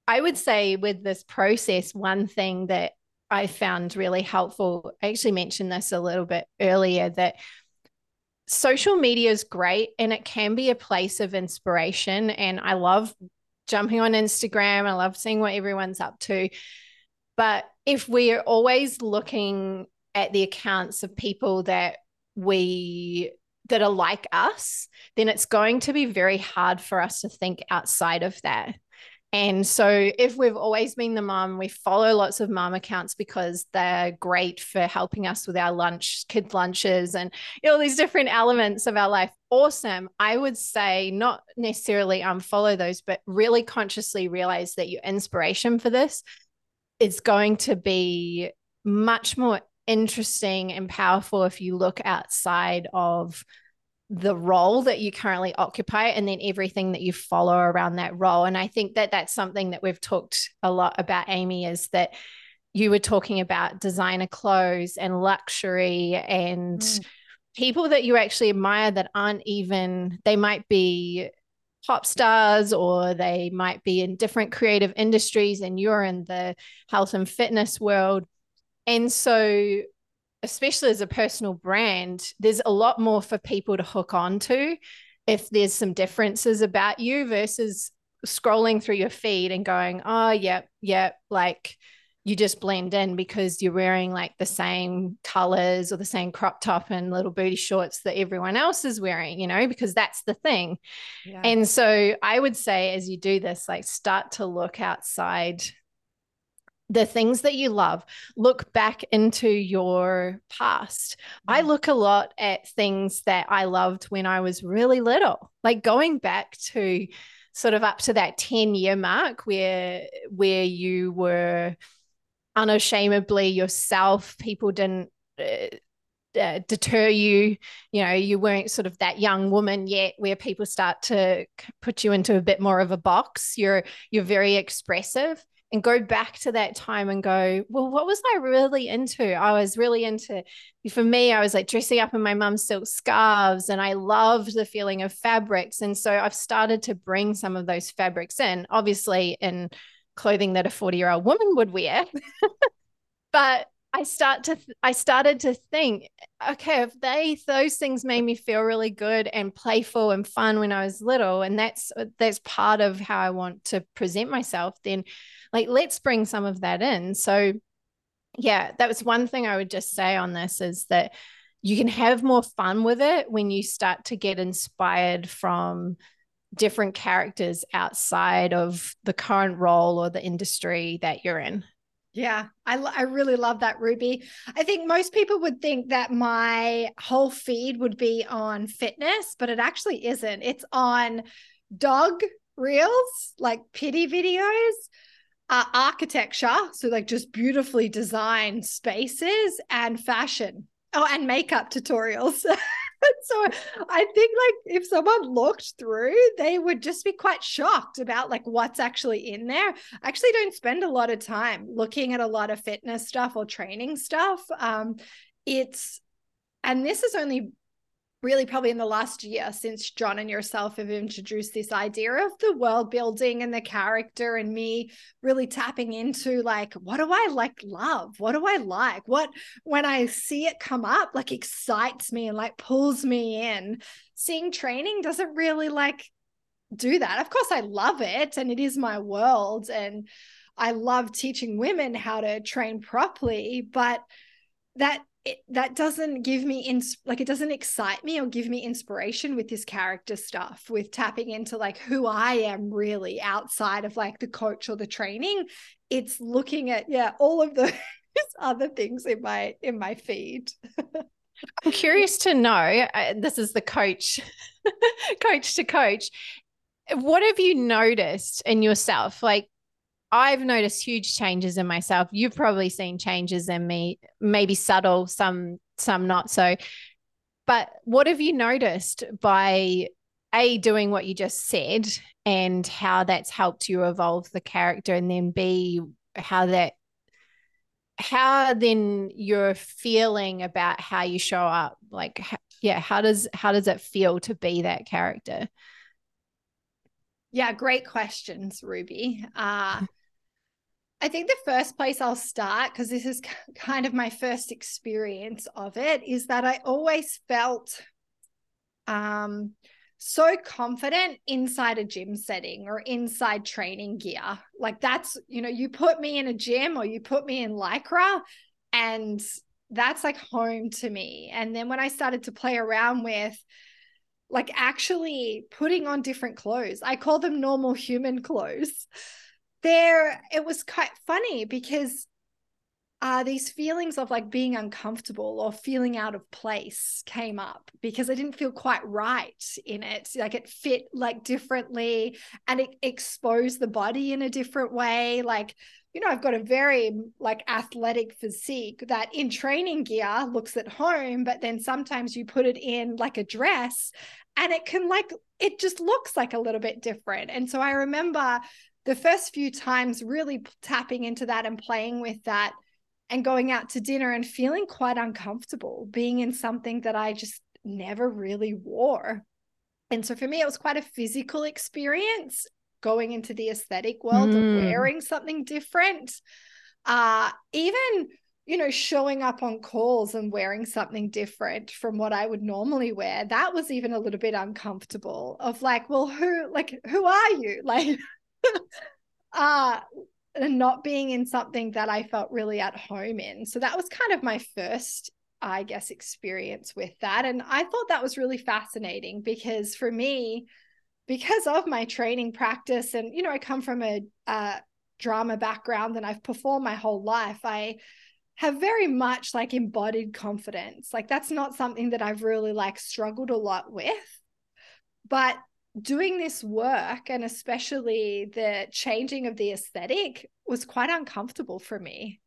I would say with this process, one thing that I found really helpful, I actually mentioned this a little bit earlier, that social media is great and it can be a place of inspiration. And I love jumping on Instagram. I love seeing what everyone's up to. But if we are always looking at the accounts of people that are like us, then it's going to be very hard for us to think outside of that. And so if we've always been the mom, we follow lots of mom accounts because they're great for helping us with our kid lunches and all these different elements of our life. Awesome. I would say not necessarily unfollow those, but really consciously realize that your inspiration for this is going to be much more interesting and powerful if you look outside of the role that you currently occupy and then everything that you follow around that role. And I think that that's something that we've talked a lot about, Amy, is that you were talking about designer clothes and luxury and people that you actually admire that aren't even, they might be pop stars or they might be in different creative industries and you're in the health and fitness world. And so, especially as a personal brand, there's a lot more for people to hook onto if there's some differences about you versus scrolling through your feed and going, oh, yep, like you just blend in because you're wearing like the same colors or the same crop top and little booty shorts that everyone else is wearing, because that's the thing. Yeah. And so I would say as you do this, like start to look outside the things that you love, look back into your past. I look a lot at things that I loved when I was really little, like going back to sort of up to that 10-year mark where you were unashamedly yourself. People didn't deter you, you weren't sort of that young woman yet where people start to put you into a bit more of a box. You're very expressive. And go back to that time and go, well, what was I really into? I was really into, for me, I was like dressing up in my mum's silk scarves and I loved the feeling of fabrics. And so I've started to bring some of those fabrics in, obviously in clothing that a 40-year-old woman would wear. But I started to think, okay, if those things made me feel really good and playful and fun when I was little, and that's part of how I want to present myself, then like let's bring some of that in. So yeah, that was one thing I would just say on this, is that you can have more fun with it when you start to get inspired from different characters outside of the current role or the industry that you're in. Yeah, I really love that, Ruby. I think most people would think that my whole feed would be on fitness, but it actually isn't. It's on dog reels, like pity videos, architecture, so like just beautifully designed spaces, and fashion. Oh, and makeup tutorials. So I think like if someone looked through, they would just be quite shocked about like what's actually in there. I actually don't spend a lot of time looking at a lot of fitness stuff or training stuff. And this is only really probably in the last year since John and yourself have introduced this idea of the world building and the character, and me really tapping into like, what do I like love? What do I like? What, when I see it come up, like excites me and like pulls me in. Seeing training doesn't really like do that. Of course I love it and it is my world and I love teaching women how to train properly, but that doesn't give me it doesn't excite me or give me inspiration with this character stuff, with tapping into like who I am really outside of like the coach or the training. It's looking at, yeah, all of those other things in my feed. I'm curious to know, this is the coach to coach. What have you noticed in yourself? Like, I've noticed huge changes in myself. You've probably seen changes in me, maybe subtle, some not so. But what have you noticed by doing what you just said, and how that's helped you evolve the character, and then B, how then you're feeling about how you show up? Like, yeah, how does it feel to be that character? Yeah, great questions, Ruby. I think the first place I'll start, because this is kind of my first experience of it, is that I always felt so confident inside a gym setting or inside training gear. Like that's, you put me in a gym or you put me in Lycra and that's like home to me. And then when I started to play around with like actually putting on different clothes, I call them normal human clothes. It was quite funny because these feelings of like being uncomfortable or feeling out of place came up because I didn't feel quite right in it. Like it fit like differently and it exposed the body in a different way. Like, I've got a very like athletic physique that in training gear looks at home, but then sometimes you put it in like a dress and it can like, it just looks like a little bit different. And so I remember the first few times really tapping into that and playing with that and going out to dinner and feeling quite uncomfortable being in something that I just never really wore. And so for me, it was quite a physical experience going into the aesthetic world of wearing something different. Even, showing up on calls and wearing something different from what I would normally wear, that was even a little bit uncomfortable of like, well, who are you? Like, and not being in something that I felt really at home in. So that was kind of my first, I guess, experience with that. And I thought that was really fascinating because for me, because of my training practice and, I come from a drama background and I've performed my whole life, I have very much like embodied confidence. Like that's not something that I've really like struggled a lot with, but doing this work and especially the changing of the aesthetic was quite uncomfortable for me,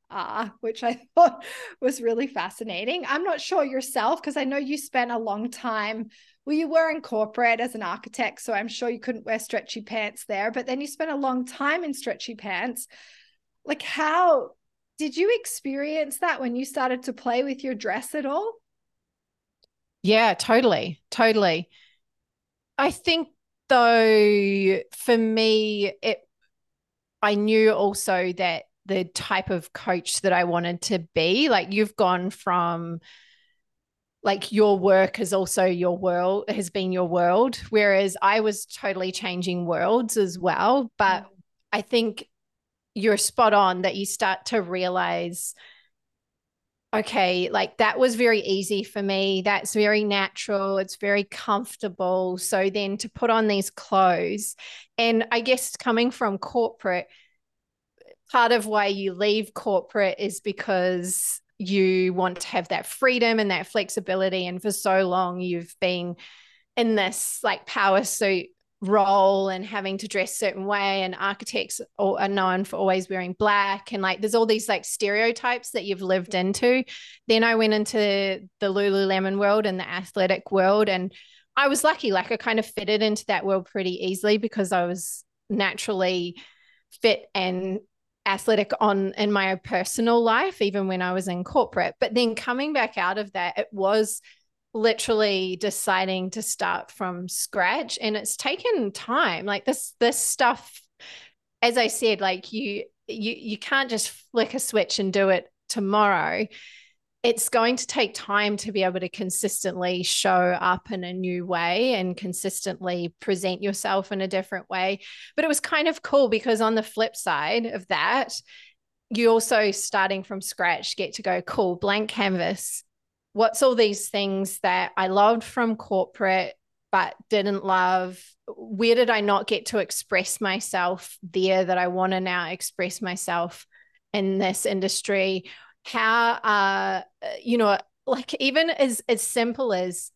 which I thought was really fascinating. I'm not sure yourself, because I know you spent a long time, you were in corporate as an architect, so I'm sure you couldn't wear stretchy pants there, but then you spent a long time in stretchy pants. Like how did you experience that when you started to play with your dress at all? Yeah, totally. I think though, for me, I knew also that the type of coach that I wanted to be, like you've gone from like your work is also your world, has been your world, whereas I was totally changing worlds as well. But I think you're spot on that you start to realize okay, like that was very easy for me. That's very natural. It's very comfortable. So then to put on these clothes, and I guess coming from corporate, part of why you leave corporate is because you want to have that freedom and that flexibility. And for so long you've been in this like power suit role and having to dress a certain way, and architects are known for always wearing black, and like there's all these like stereotypes that you've lived into. Then I went into the Lululemon world and the athletic world, and I was lucky, like I kind of fitted into that world pretty easily because I was naturally fit and athletic in my personal life, even when I was in corporate. But then coming back out of that, it was literally deciding to start from scratch, and it's taken time. Like this stuff, as I said, like you can't just flick a switch and do it tomorrow. It's going to take time to be able to consistently show up in a new way and consistently present yourself in a different way. But it was kind of cool because on the flip side of that, you also, starting from scratch, get to go, cool, blank canvas. What's all these things that I loved from corporate but didn't love? Where did I not get to express myself there that I want to now express myself in this industry? How, like even as simple as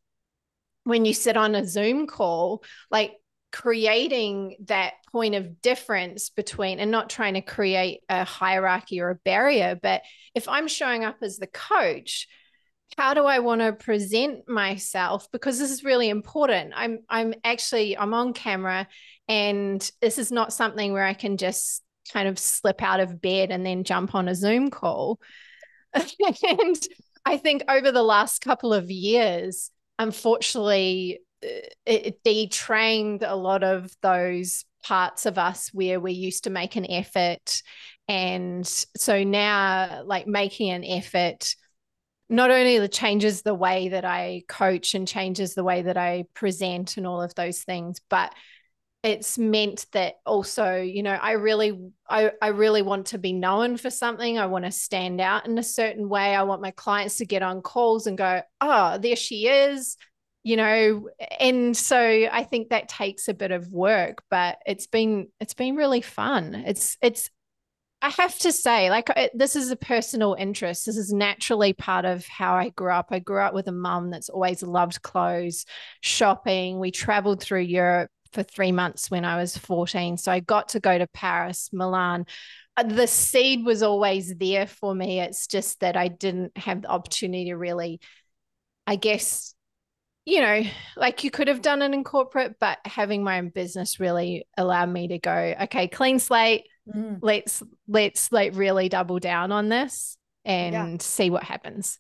when you sit on a Zoom call, like creating that point of difference between, and not trying to create a hierarchy or a barrier, but if I'm showing up as the coach, how do I want to present myself? Because this is really important. I'm on camera, and this is not something where I can just kind of slip out of bed and then jump on a Zoom call. And I think over the last couple of years, unfortunately, it detrained a lot of those parts of us where we used to make an effort. And so now, like, making an effort not only changes the way that I coach and changes the way that I present and all of those things, but it's meant that also, you know, I really want to be known for something. I want to stand out in a certain way. I want my clients to get on calls and go, oh, there she is, you know? And so I think that takes a bit of work, but it's been really fun. I have to say, like, this is a personal interest. This is naturally part of how I grew up. I grew up with a mum that's always loved clothes, shopping. We traveled through Europe for 3 months when I was 14. So I got to go to Paris, Milan. The seed was always there for me. It's just that I didn't have the opportunity to really, I guess, you know, like you could have done it in corporate, but having my own business really allowed me to go, okay, clean slate. Let's like really double down on this and see what happens.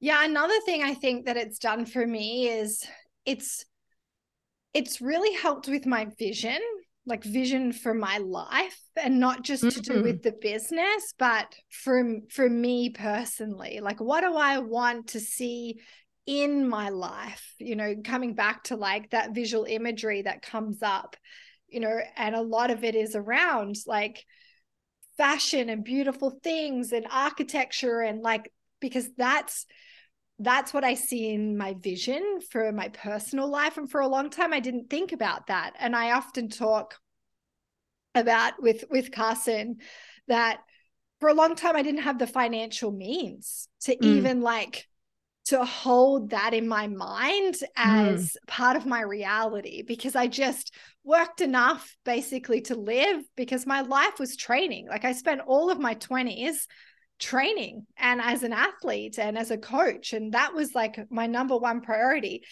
Yeah. Another thing I think that it's done for me is it's really helped with my vision, like vision for my life, and not just to do with the business, but for me personally, like, what do I want to see in my life? You know, coming back to like that visual imagery that comes up, you know, and a lot of it is around like fashion and beautiful things and architecture, and like, because that's what I see in my vision for my personal life. And for a long time, I didn't think about that. And I often talk about with Carson that for a long time, I didn't have the financial means to even like, to hold that in my mind as part of my reality, because I just worked enough basically to live, because my life was training. Like I spent all of my 20s training and as an athlete and as a coach. And that was like my number one priority.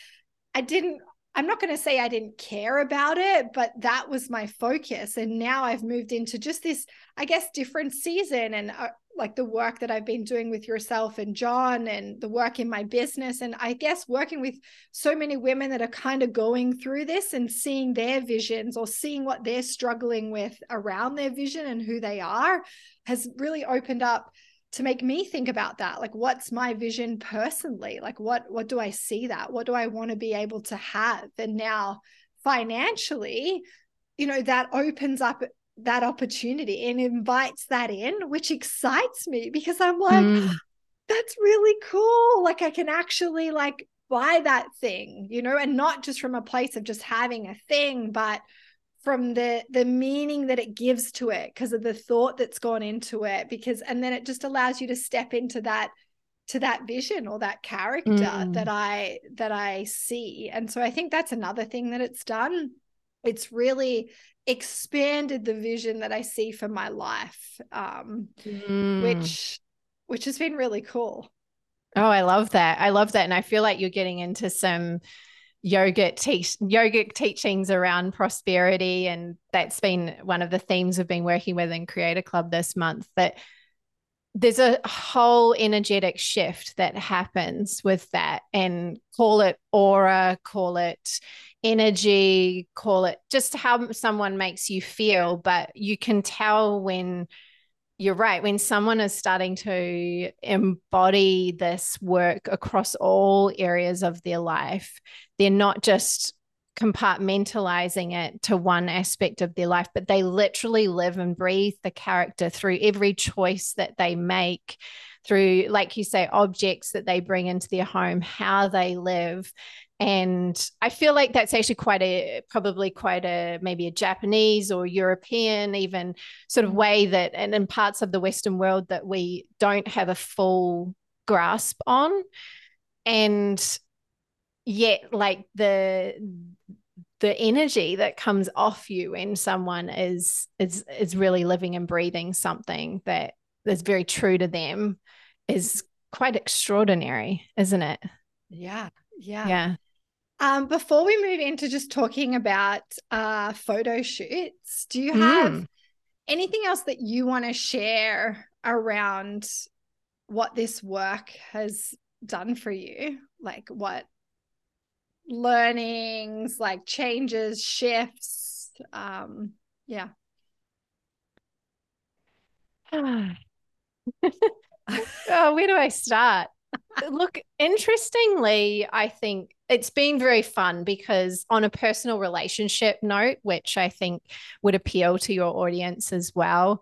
I'm not going to say I didn't care about it, but that was my focus. And now I've moved into just this, I guess, different season, and like the work that I've been doing with yourself and John, and the work in my business. And I guess working with so many women that are kind of going through this and seeing their visions, or seeing what they're struggling with around their vision and who they are, has really opened up to make me think about that. Like, what's my vision personally? Like, what do I see that? What do I want to be able to have? And now financially, you know, that opens up that opportunity and invites that in, which excites me, because I'm like, that's really cool. Like I can actually like buy that thing, you know, and not just from a place of just having a thing, but from the meaning that it gives to it because of the thought that's gone into it, because, and then it just allows you to step into that, to that vision or that character that I see. And so I think that's another thing that it's done. It's really expanded the vision that I see for my life, which has been really cool. Oh, I love that. I love that. And I feel like you're getting into some yogic teachings around prosperity. And that's been one of the themes we've been working with in Creator Club this month, that there's a whole energetic shift that happens with that, and call it aura, call it energy, call it just how someone makes you feel. But you can tell when you're right, when someone is starting to embody this work across all areas of their life, they're not just compartmentalizing it to one aspect of their life, but they literally live and breathe the character through every choice that they make, through, like you say, objects that they bring into their home, how they live. And I feel like that's actually probably maybe a Japanese or European even sort of way that, and in parts of the Western world that we don't have a full grasp on. And yet like the energy that comes off you when someone is really living and breathing something that is very true to them is quite extraordinary, isn't it? Yeah. Yeah. Yeah. Before we move into just talking about photo shoots, do you have anything else that you want to share around what this work has done for you? Like what learnings, like changes, shifts? Yeah. Oh, where do I start? Look, interestingly, I think it's been very fun because on a personal relationship note, which I think would appeal to your audience as well,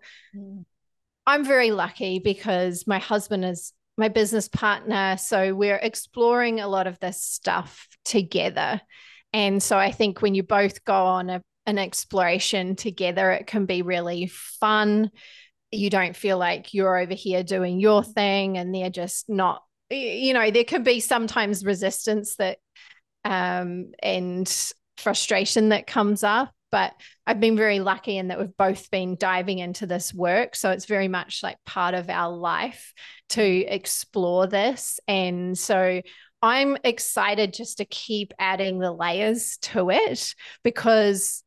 I'm very lucky because my husband is my business partner. So we're exploring a lot of this stuff together. And so I think when you both go on an exploration together, it can be really fun. You don't feel like you're over here doing your thing and they're just not, you know, there can be sometimes resistance that and frustration that comes up, but I've been very lucky in that we've both been diving into this work. So it's very much like part of our life to explore this. And so I'm excited just to keep adding the layers to it because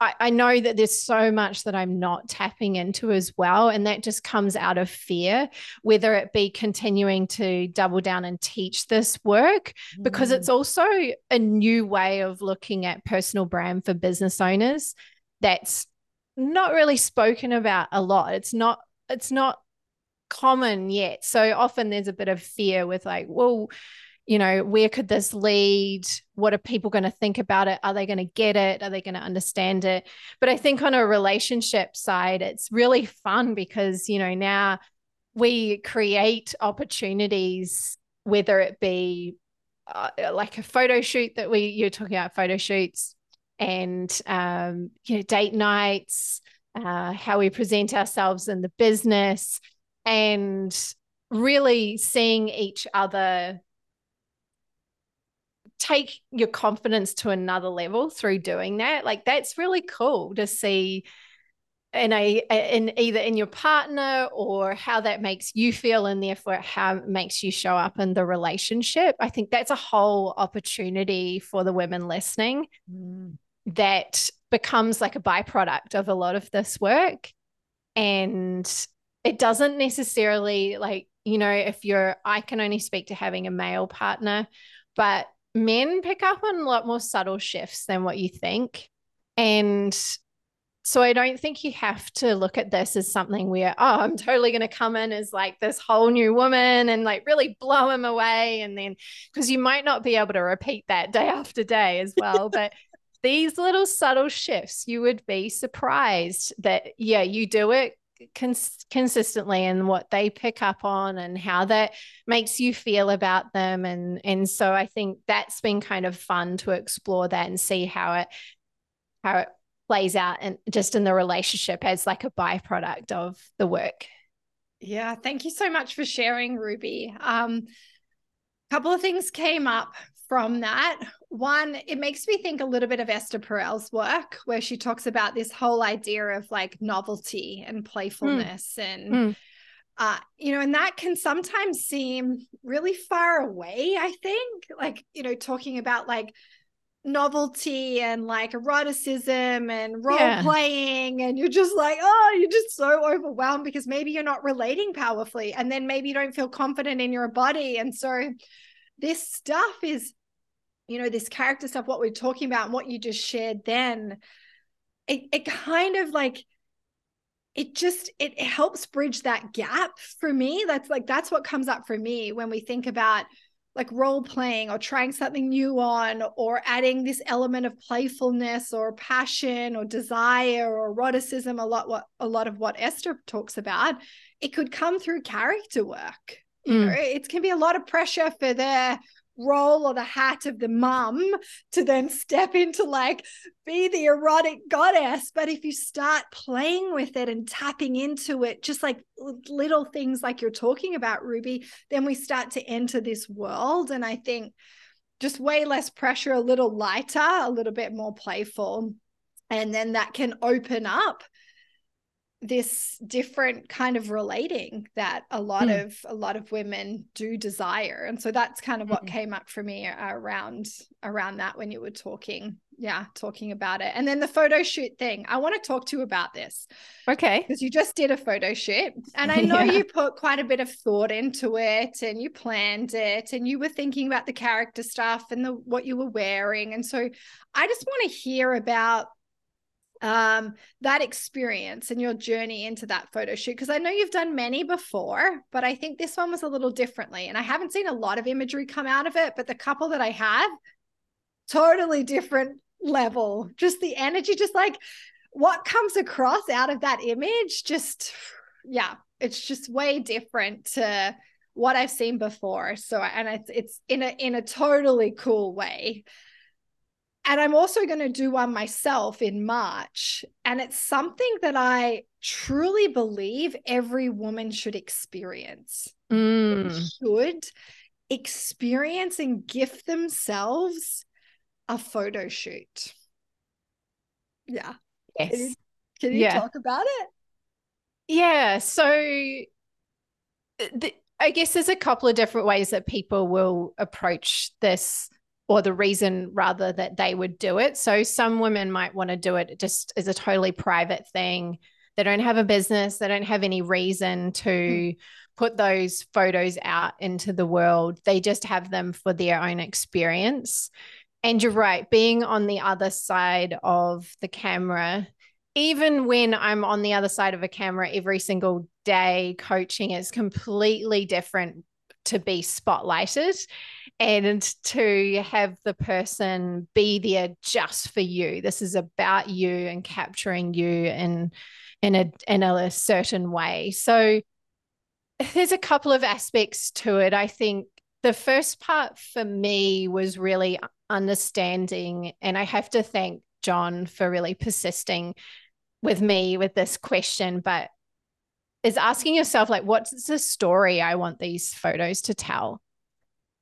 I know that there's so much that I'm not tapping into as well. And that just comes out of fear, whether it be continuing to double down and teach this work, because it's also a new way of looking at personal brand for business owners that's not really spoken about a lot. It's not common yet. So often there's a bit of fear with like, well, you know, where could this lead? What are people going to think about it? Are they going to get it? Are they going to understand it? But I think on a relationship side, it's really fun because, you know, now we create opportunities, whether it be like a photo shoot that you're talking about photo shoots and, you know, date nights, how we present ourselves in the business and really seeing each other take your confidence to another level through doing that. Like that's really cool to see either in your partner or how that makes you feel and therefore how it makes you show up in the relationship. I think that's a whole opportunity for the women listening that becomes like a byproduct of a lot of this work. And it doesn't necessarily like, you know, I can only speak to having a male partner, but men pick up on a lot more subtle shifts than what you think. And so I don't think you have to look at this as something where, oh, I'm totally going to come in as like this whole new woman and like really blow him away. And then, because you might not be able to repeat that day after day as well, but these little subtle shifts, you would be surprised that, yeah, you do it consistently in what they pick up on and how that makes you feel about them. And so I think that's been kind of fun to explore that and see how it plays out and just in the relationship as like a byproduct of the work. Yeah. Thank you so much for sharing, Ruby. Couple of things came up from that. One, it makes me think a little bit of Esther Perel's work, where she talks about this whole idea of like novelty and playfulness. And that can sometimes seem really far away, I think, like, you know, talking about like novelty and like eroticism and role playing, and you're just like, oh, you're just so overwhelmed because maybe you're not relating powerfully, and then maybe you don't feel confident in your body. And so this stuff is, you know, this character stuff, what we're talking about and what you just shared then, it kind of like, it helps bridge that gap for me. That's what comes up for me when we think about like role playing or trying something new on, or adding this element of playfulness or passion or desire or eroticism, a lot of what Esther talks about. It could come through character work. You know, it can be a lot of pressure for their role or the hat of the mum to then step into like be the erotic goddess. But if you start playing with it and tapping into it, just like little things like you're talking about, Ruby, then we start to enter this world. And I think just way less pressure, a little lighter, a little bit more playful. And then that can open up this different kind of relating that a lot of women do desire. And so that's kind of what came up for me around that when you were talking about it. And then the photo shoot thing, I want to talk to you about this. Okay. Because you just did a photo shoot, and I know you put quite a bit of thought into it, and you planned it, and you were thinking about the character stuff and what you were wearing. And so I just want to hear about that experience and your journey into that photo shoot, because I know you've done many before, but I think this one was a little differently, and I haven't seen a lot of imagery come out of it, but the couple that I have, totally different level, just the energy, just like what comes across out of that image, just it's just way different to what I've seen before. So, and it's in a totally cool way. And I'm also going to do one myself in March. And it's something that I truly believe every woman should experience. Should experience and gift themselves a photo shoot. Yeah. Yes. Can you talk about it? Yeah. So I guess there's a couple of different ways that people will approach this, or the reason rather that they would do it. So some women might want to do it just as a totally private thing. They don't have a business. They don't have any reason to put those photos out into the world. They just have them for their own experience. And you're right, being on the other side of the camera, even when I'm on the other side of a camera every single day coaching, it's completely different to be spotlighted and to have the person be there just for you. This is about you and capturing you in a certain way. So there's a couple of aspects to it. I think the first part for me was really understanding, and I have to thank John for really persisting with me with this question, but is asking yourself, like, what's the story I want these photos to tell?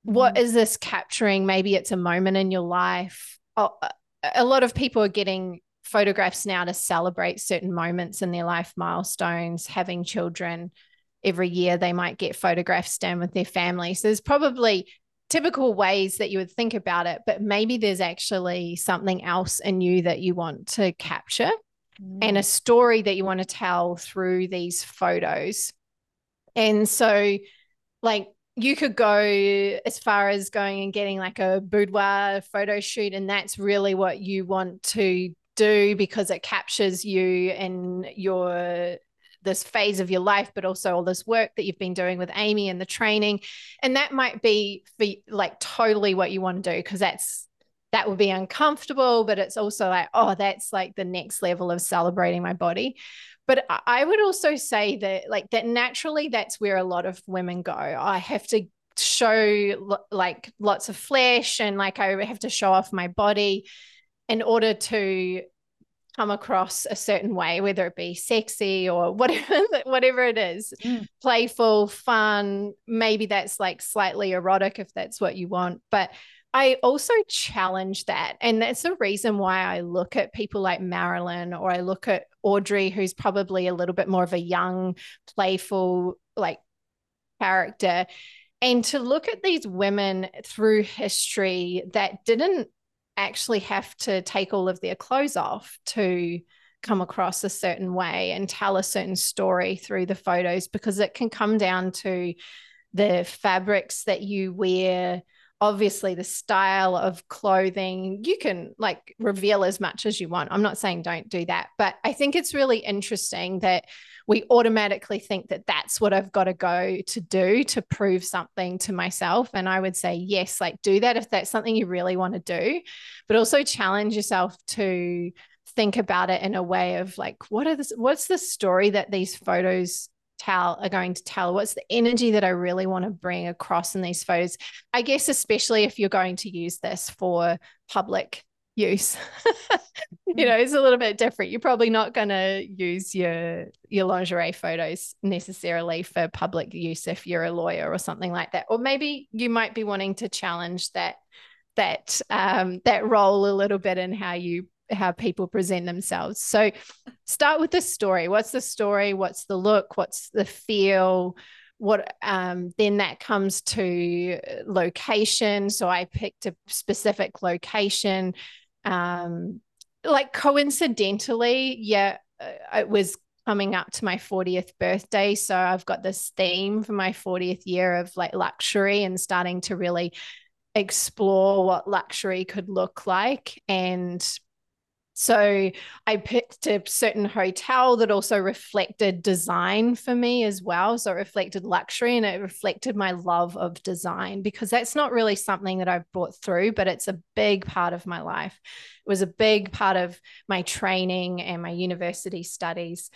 What is this capturing? Maybe it's a moment in your life. Oh, a lot of people are getting photographs now to celebrate certain moments in their life, milestones, having children. Every year they might get photographs done with their family. So there's probably typical ways that you would think about it, but maybe there's actually something else in you that you want to capture. And a story that you want to tell through these photos. And so, like, you could go as far as going and getting like a boudoir photo shoot, and that's really what you want to do because it captures you and this phase of your life, but also all this work that you've been doing with Amy and the training. And that might be for like totally what you want to do because that's that would be uncomfortable, but it's also like, oh, that's like the next level of celebrating my body. But I would also say that like that naturally, that's where a lot of women go. I have to show like lots of flesh and like I have to show off my body in order to come across a certain way, whether it be sexy or whatever it is, playful, fun. Maybe that's like slightly erotic if that's what you want. But I also challenge that. And that's the reason why I look at people like Marilyn, or I look at Audrey, who's probably a little bit more of a young, playful, like character. And to look at these women through history that didn't actually have to take all of their clothes off to come across a certain way and tell a certain story through the photos, because it can come down to the fabrics that you wear, obviously the style of clothing. You can like reveal as much as you want. I'm not saying don't do that, but I think it's really interesting that we automatically think that that's what I've got to go to do to prove something to myself. And I would say, yes, like do that if that's something you really want to do, but also challenge yourself to think about it in a way of like, what's the story that these photos are going to tell? What's the energy that I really want to bring across in these photos? I guess, especially if you're going to use this for public use, you know, it's a little bit different. You're probably not going to use your lingerie photos necessarily for public use if you're a lawyer or something like that. Or maybe you might be wanting to challenge that role a little bit in how people present themselves. So start with the story. What's the story? What's the look? What's the feel? What then that comes to location. So I picked a specific location. Like coincidentally, yeah, it was coming up to my 40th birthday. So I've got this theme for my 40th year of like luxury and starting to really explore what luxury could look like. And so I picked a certain hotel that also reflected design for me as well. So it reflected luxury and it reflected my love of design, because that's not really something that I've brought through, but it's a big part of my life. It was a big part of my training and my university studies.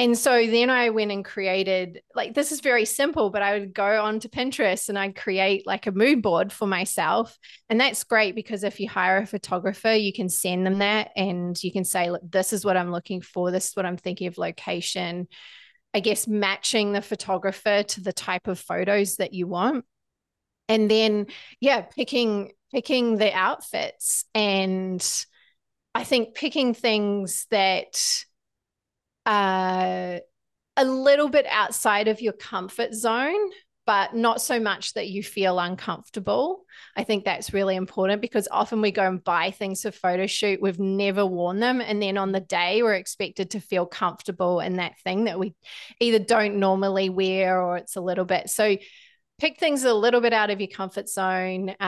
And so then I went and created, like, this is very simple, but I would go onto Pinterest and I'd create like a mood board for myself. And that's great because if you hire a photographer, you can send them that and you can say, look, this is what I'm looking for. This is what I'm thinking of location. I guess matching the photographer to the type of photos that you want. And then, yeah, picking the outfits. And I think picking things that a little bit outside of your comfort zone, but not so much that you feel uncomfortable. I think that's really important, because often we go and buy things for photo shoot, we've never worn them, and then on the day we're expected to feel comfortable in that thing that we either don't normally wear or it's a little bit. So pick things a little bit out of your comfort zone. You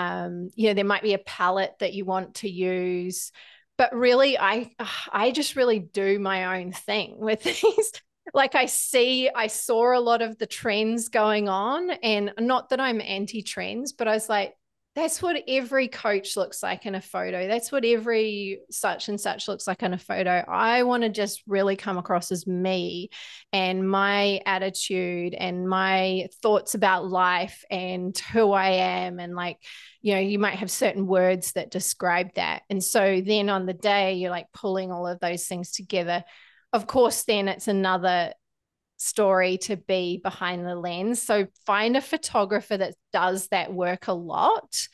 know, there might be a palette that you want to use. But really, I just really do my own thing with these. Like I saw a lot of the trends going on, and not that I'm anti-trends, but I was like, that's what every coach looks like in a photo. That's what every such and such looks like in a photo. I want to just really come across as me and my attitude and my thoughts about life and who I am. And like, you know, you might have certain words that describe that. And so then on the day, you're like pulling all of those things together. Of course, then it's another story to be behind the lens. So find a photographer that does that work a lot.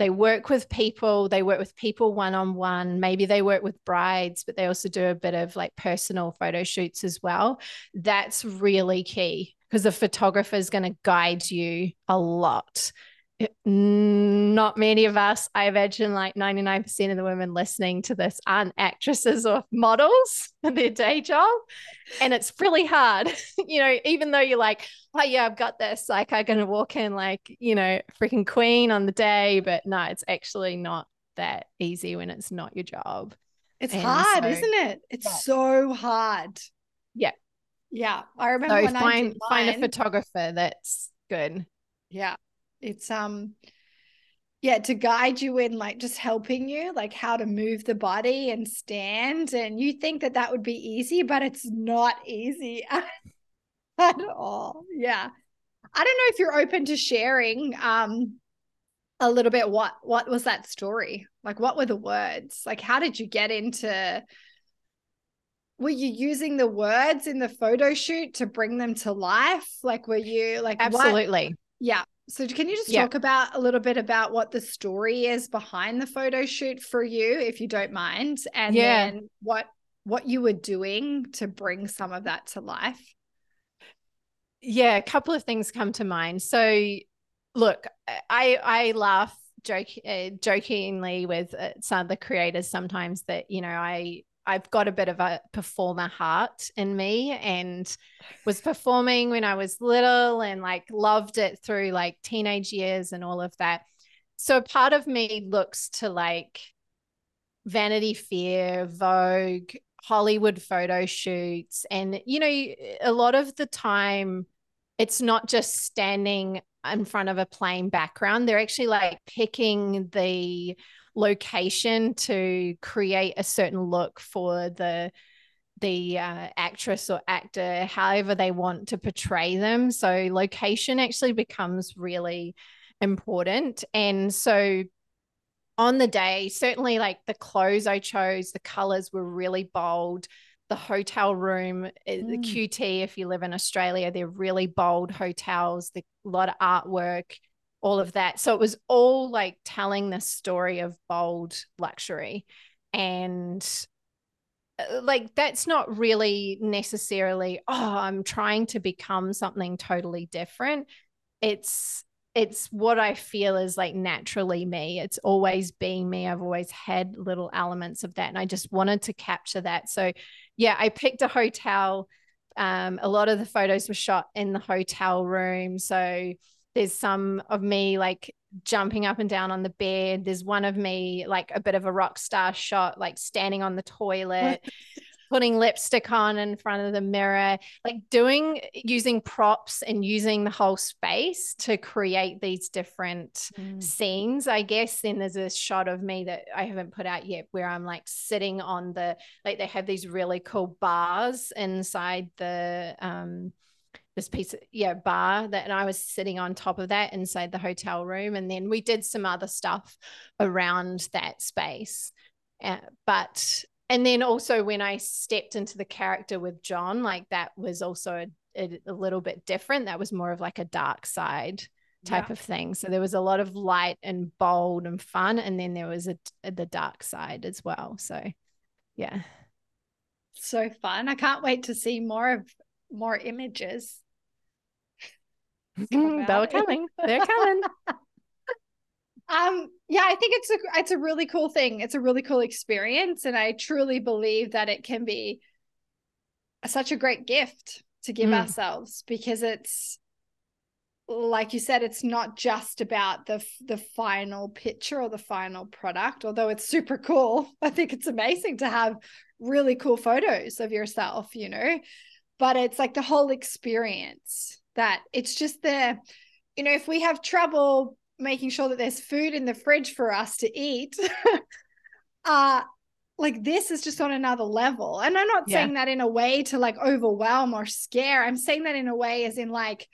They work with people, one-on-one. Maybe they work with brides, but they also do a bit of like personal photo shoots as well. That's really key, because the photographer is going to guide you a lot. Not many of us, I imagine like 99% of the women listening to this aren't actresses or models in their day job. And it's really hard, you know, even though you're like, oh yeah, I've got this, like I'm going to walk in like, you know, freaking queen on the day. But no, it's actually not that easy when it's not your job. It's hard, isn't it? It's so hard. Yeah. Yeah. I remember when I did mine. Find a photographer that's good. Yeah. It's yeah, to guide you in, like just helping you, like how to move the body and stand. And you think that that would be easy, but it's not easy at all. Yeah. I don't know if you're open to sharing a little bit. What was that story? Like, what were the words? Like, how did you get into, were you using the words in the photo shoot to bring them to life? Like, were you like, absolutely. What? Yeah. So can you just talk about a little bit about what the story is behind the photo shoot for you, if you don't mind, and then what you were doing to bring some of that to life? Yeah, a couple of things come to mind. So look, I laugh jokingly with some of the creators sometimes that, you know, I've got a bit of a performer heart in me and was performing when I was little and like loved it through like teenage years and all of that. So a part of me looks to like Vanity Fair, Vogue, Hollywood photo shoots. And, you know, a lot of the time it's not just standing in front of a plain background. They're actually like picking the location to create a certain look for the actress or actor, however they want to portray them. So location actually becomes really important. And so on the day, certainly like the clothes I chose, the colors were really bold. The hotel room, the QT, if you live in Australia, they're really bold hotels, a lot of artwork, all of that. So it was all like telling the story of bold luxury. And like, that's not really necessarily, oh, I'm trying to become something totally different. It's what I feel is like naturally me. It's always been me. I've always had little elements of that. And I just wanted to capture that. So yeah, I picked a hotel. A lot of the photos were shot in the hotel room. So there's some of me like jumping up and down on the bed. There's one of me like a bit of a rock star shot, like standing on the toilet, putting lipstick on in front of the mirror, like using props and using the whole space to create these different scenes, I guess. Then there's a shot of me that I haven't put out yet where I'm like sitting on like they have these really cool bars inside the, this piece of bar that, and I was sitting on top of that inside the hotel room. And then we did some other stuff around that space. And then also when I stepped into the character with John, like that was also a little bit different. That was more of like a dark side type of thing. So there was a lot of light and bold and fun. And then there was the dark side as well. So yeah. So fun. I can't wait to see more images. They're coming. They're coming. Yeah, I think it's a really cool thing. It's a really cool experience. And I truly believe that it can be such a great gift to give ourselves, because it's, like you said, it's not just about the final picture or the final product, although it's super cool. I think it's amazing to have really cool photos of yourself, you know, but it's like the whole experience that it's just there. You know, if we have trouble making sure that there's food in the fridge for us to eat, like this is just on another level. And I'm not saying that in a way to like overwhelm or scare. I'm saying that in a way as in like,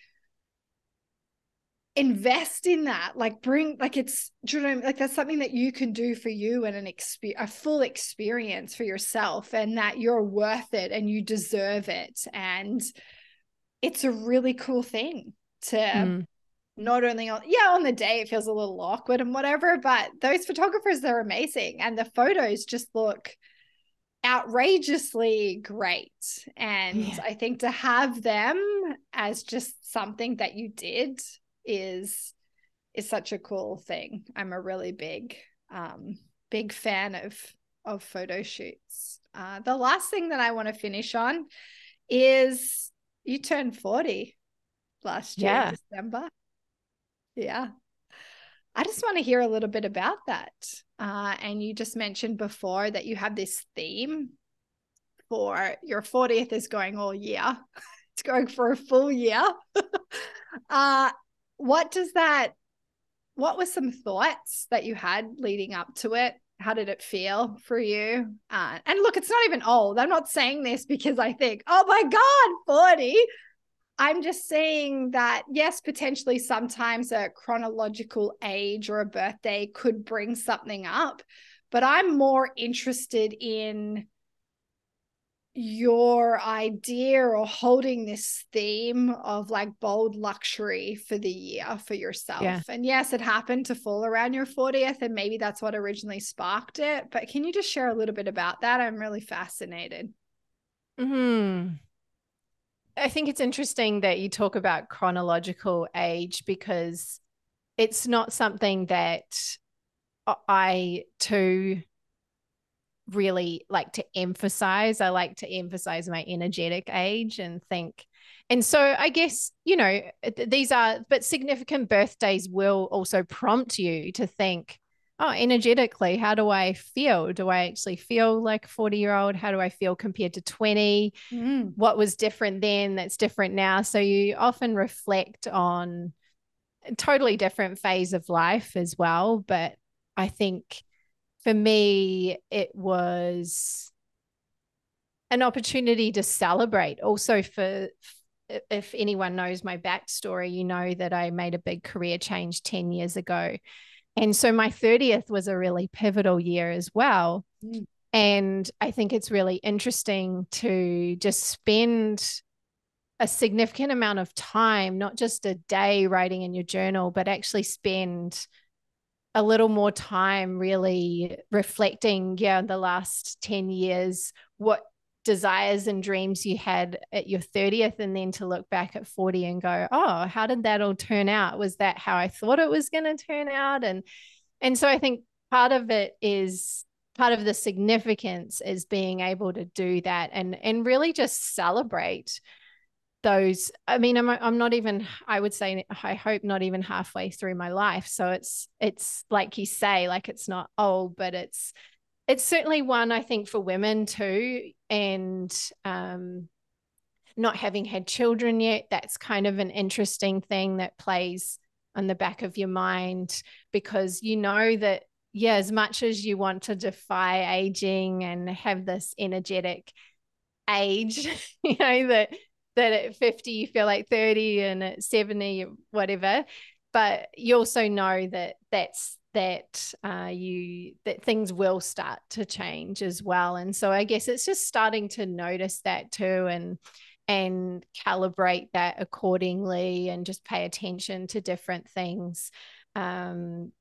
invest in that, like bring, like it's, do you know, like that's something that you can do for you and a full experience for yourself, and that you're worth it and you deserve it. And it's a really cool thing to not only on the day it feels a little awkward and whatever, but those photographers, they're amazing. And the photos just look outrageously great. And I think to have them as just something that you did is such a cool thing. I'm a really big fan of photo shoots. The last thing that I want to finish on is you turned 40 last year in December. Yeah. I just want to hear a little bit about that. And you just mentioned before that you have this theme for your 40th is going all year. It's going for a full year. What does that what were some thoughts that you had leading up to it? How did it feel for you? And look, it's not even old. I'm not saying this because I think, oh my God, 40. I'm just saying that, yes, potentially sometimes a chronological age or a birthday could bring something up, but I'm more interested in your idea or holding this theme of like bold luxury for the year for yourself. Yeah. And yes, it happened to fall around your 40th, and maybe that's what originally sparked it. But can you just share a little bit about that? I'm really fascinated. I think it's interesting that you talk about chronological age, because it's not something that I too really like to emphasize. I like to emphasize my energetic age and think. And so I guess, you know, these are, but significant birthdays will also prompt you to think, oh, energetically, how do I feel? Do I actually feel like a 40-year-old? How do I feel compared to 20? What was different then that's different now? So you often reflect on a totally different phase of life as well. But I think for me, it was an opportunity to celebrate. Also, for if anyone knows my backstory, you know that I made a big career change 10 years ago. And so my 30th was a really pivotal year as well. And I think it's really interesting to just spend a significant amount of time, not just a day writing in your journal, but actually spend a little more time really reflecting, the last 10 years, what desires and dreams you had at your 30th, and then to look back at 40 and go, oh, how did that all turn out? Was that how I thought it was going to turn out? And so I think part of it is, part of the significance is being able to do that and really just celebrate those. I mean, I'm not even, I would say, I hope not even halfway through my life. So it's like you say, like, it's not old, but it's certainly one, I think, for women too. And not having had children yet, that's kind of an interesting thing that plays on the back of your mind, because you know that, yeah, as much as you want to defy aging and have this energetic age, you know, that at 50 you feel like 30, and at 70, whatever, but you also know that that things will start to change as well. And so I guess it's just starting to notice that too, and calibrate that accordingly, and just pay attention to different things. And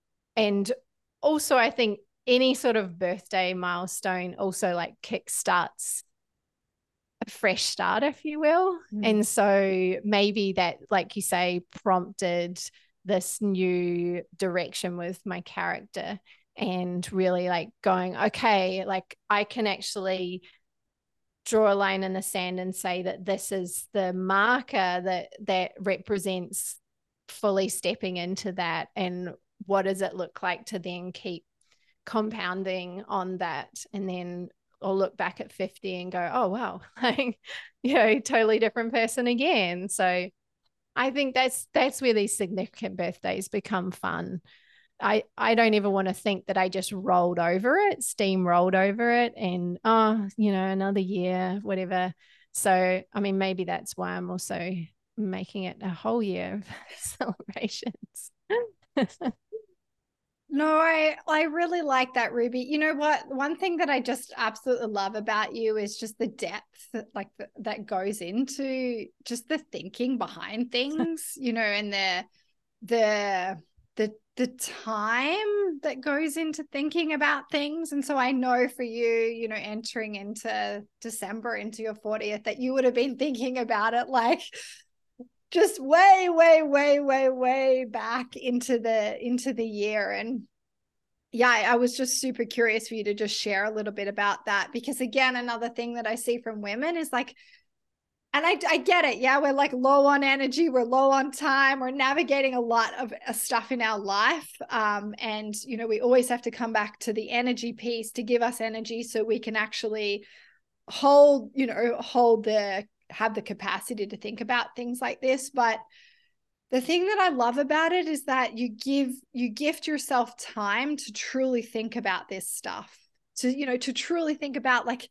also I think any sort of birthday milestone also like kickstarts a fresh start, if you will. And so maybe that, like you say, prompted this new direction with my character, and really like going, okay, like I can actually draw a line in the sand and say that this is the marker that represents fully stepping into that. And what does it look like to then keep compounding on that? And then I'll look back at 50 and go, oh wow, like, you know, totally different person again. So I think that's where these significant birthdays become fun. I don't ever want to think that I just steamrolled over it, and, oh, you know, another year, whatever. So, I mean, maybe that's why I'm also making it a whole year of celebrations. No, I really like that, Ruby. You know what? One thing that I just absolutely love about you is just the depth that goes into just the thinking behind things, you know, and the time that goes into thinking about things. And so I know for you, you know, entering into December, into your 40th, that you would have been thinking about it like just way, way, way, way, way back into the year. And yeah, I was just super curious for you to just share a little bit about that, because again, another thing that I see from women is like, and I get it. Yeah. We're like low on energy. We're low on time. We're navigating a lot of stuff in our life. And, you know, we always have to come back to the energy piece to give us energy so we can actually have the capacity to think about things like this. But The thing that I love about it is that you gift yourself time to truly think about this stuff, to truly think about, like,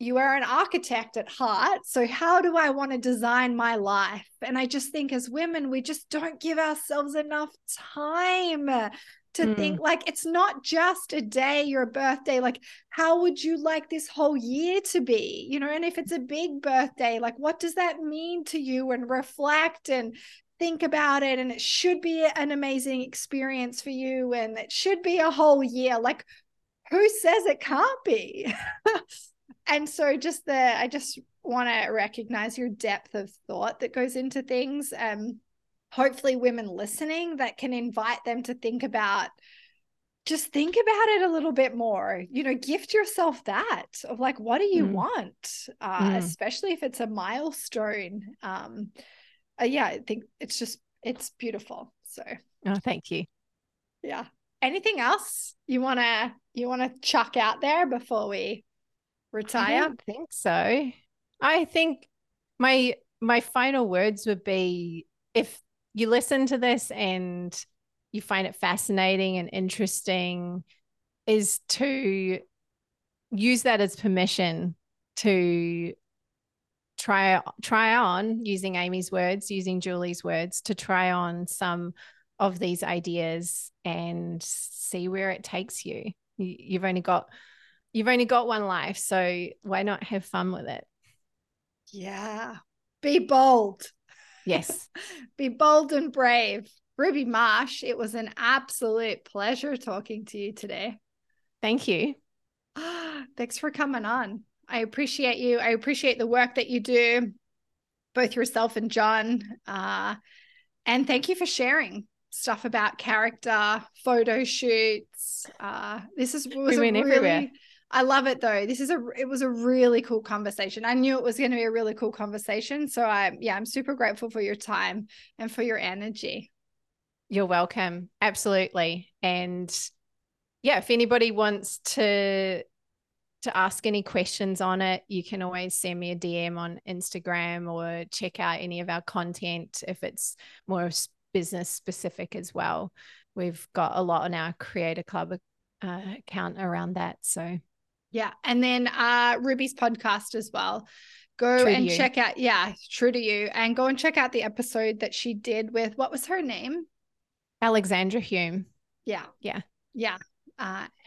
you are an architect at heart. So how do I want to design my life? And I just think as women, we just don't give ourselves enough time to think, like, it's not just a day, your birthday. Like, how would you like this whole year to be? And if it's a big birthday, like, what does that mean to you? And reflect and think about it. And it should be an amazing experience for you. And it should be a whole year. Like, who says it can't be? And so I just want to recognize your depth of thought that goes into things. Hopefully women listening, that can invite them to think about it a little bit more, gift yourself that of, like, what do you want? Especially if it's a milestone. Yeah, I think it's beautiful. So, oh, thank you. Yeah. Anything else you want to chuck out there before we retire? I don't think so. I think my final words would be, if you listen to this and you find it fascinating and interesting, is to use that as permission to try on, using Amy's words, using Julie's words, to try on some of these ideas and see where it takes you. You've only got one life, so why not have fun with it? Yeah. Be bold. Yes. Be bold and brave. Ruby Marsh, it was an absolute pleasure talking to you today. Thank you. Thanks for coming on. I appreciate you. I appreciate the work that you do, both yourself and John. And thank you for sharing stuff about character, photo shoots. I love it though. It was a really cool conversation. I knew it was going to be a really cool conversation. So I'm super grateful for your time and for your energy. You're welcome. Absolutely. And yeah, if anybody wants to ask any questions on it, you can always send me a DM on Instagram or check out any of our content if it's more business specific as well. We've got a lot on our Creator Club account around that. So yeah. And then Ruby's podcast as well. Go and check out. Yeah. True to You. And go and check out the episode that she did with, what was her name? Alexandra Hume. Yeah. Yeah. Yeah.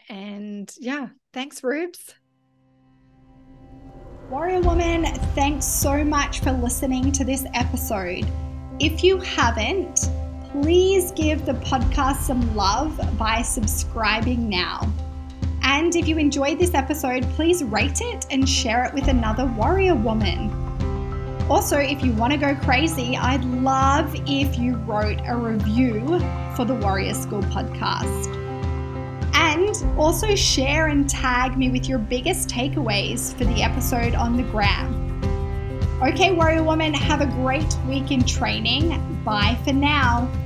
And yeah. Thanks, Rubes. Warrior Woman, thanks so much for listening to this episode. If you haven't, please give the podcast some love by subscribing now. And if you enjoyed this episode, please rate it and share it with another warrior woman. Also, if you want to go crazy, I'd love if you wrote a review for the Warrior School podcast. And also share and tag me with your biggest takeaways for the episode on the gram. Okay, warrior woman, have a great week in training. Bye for now.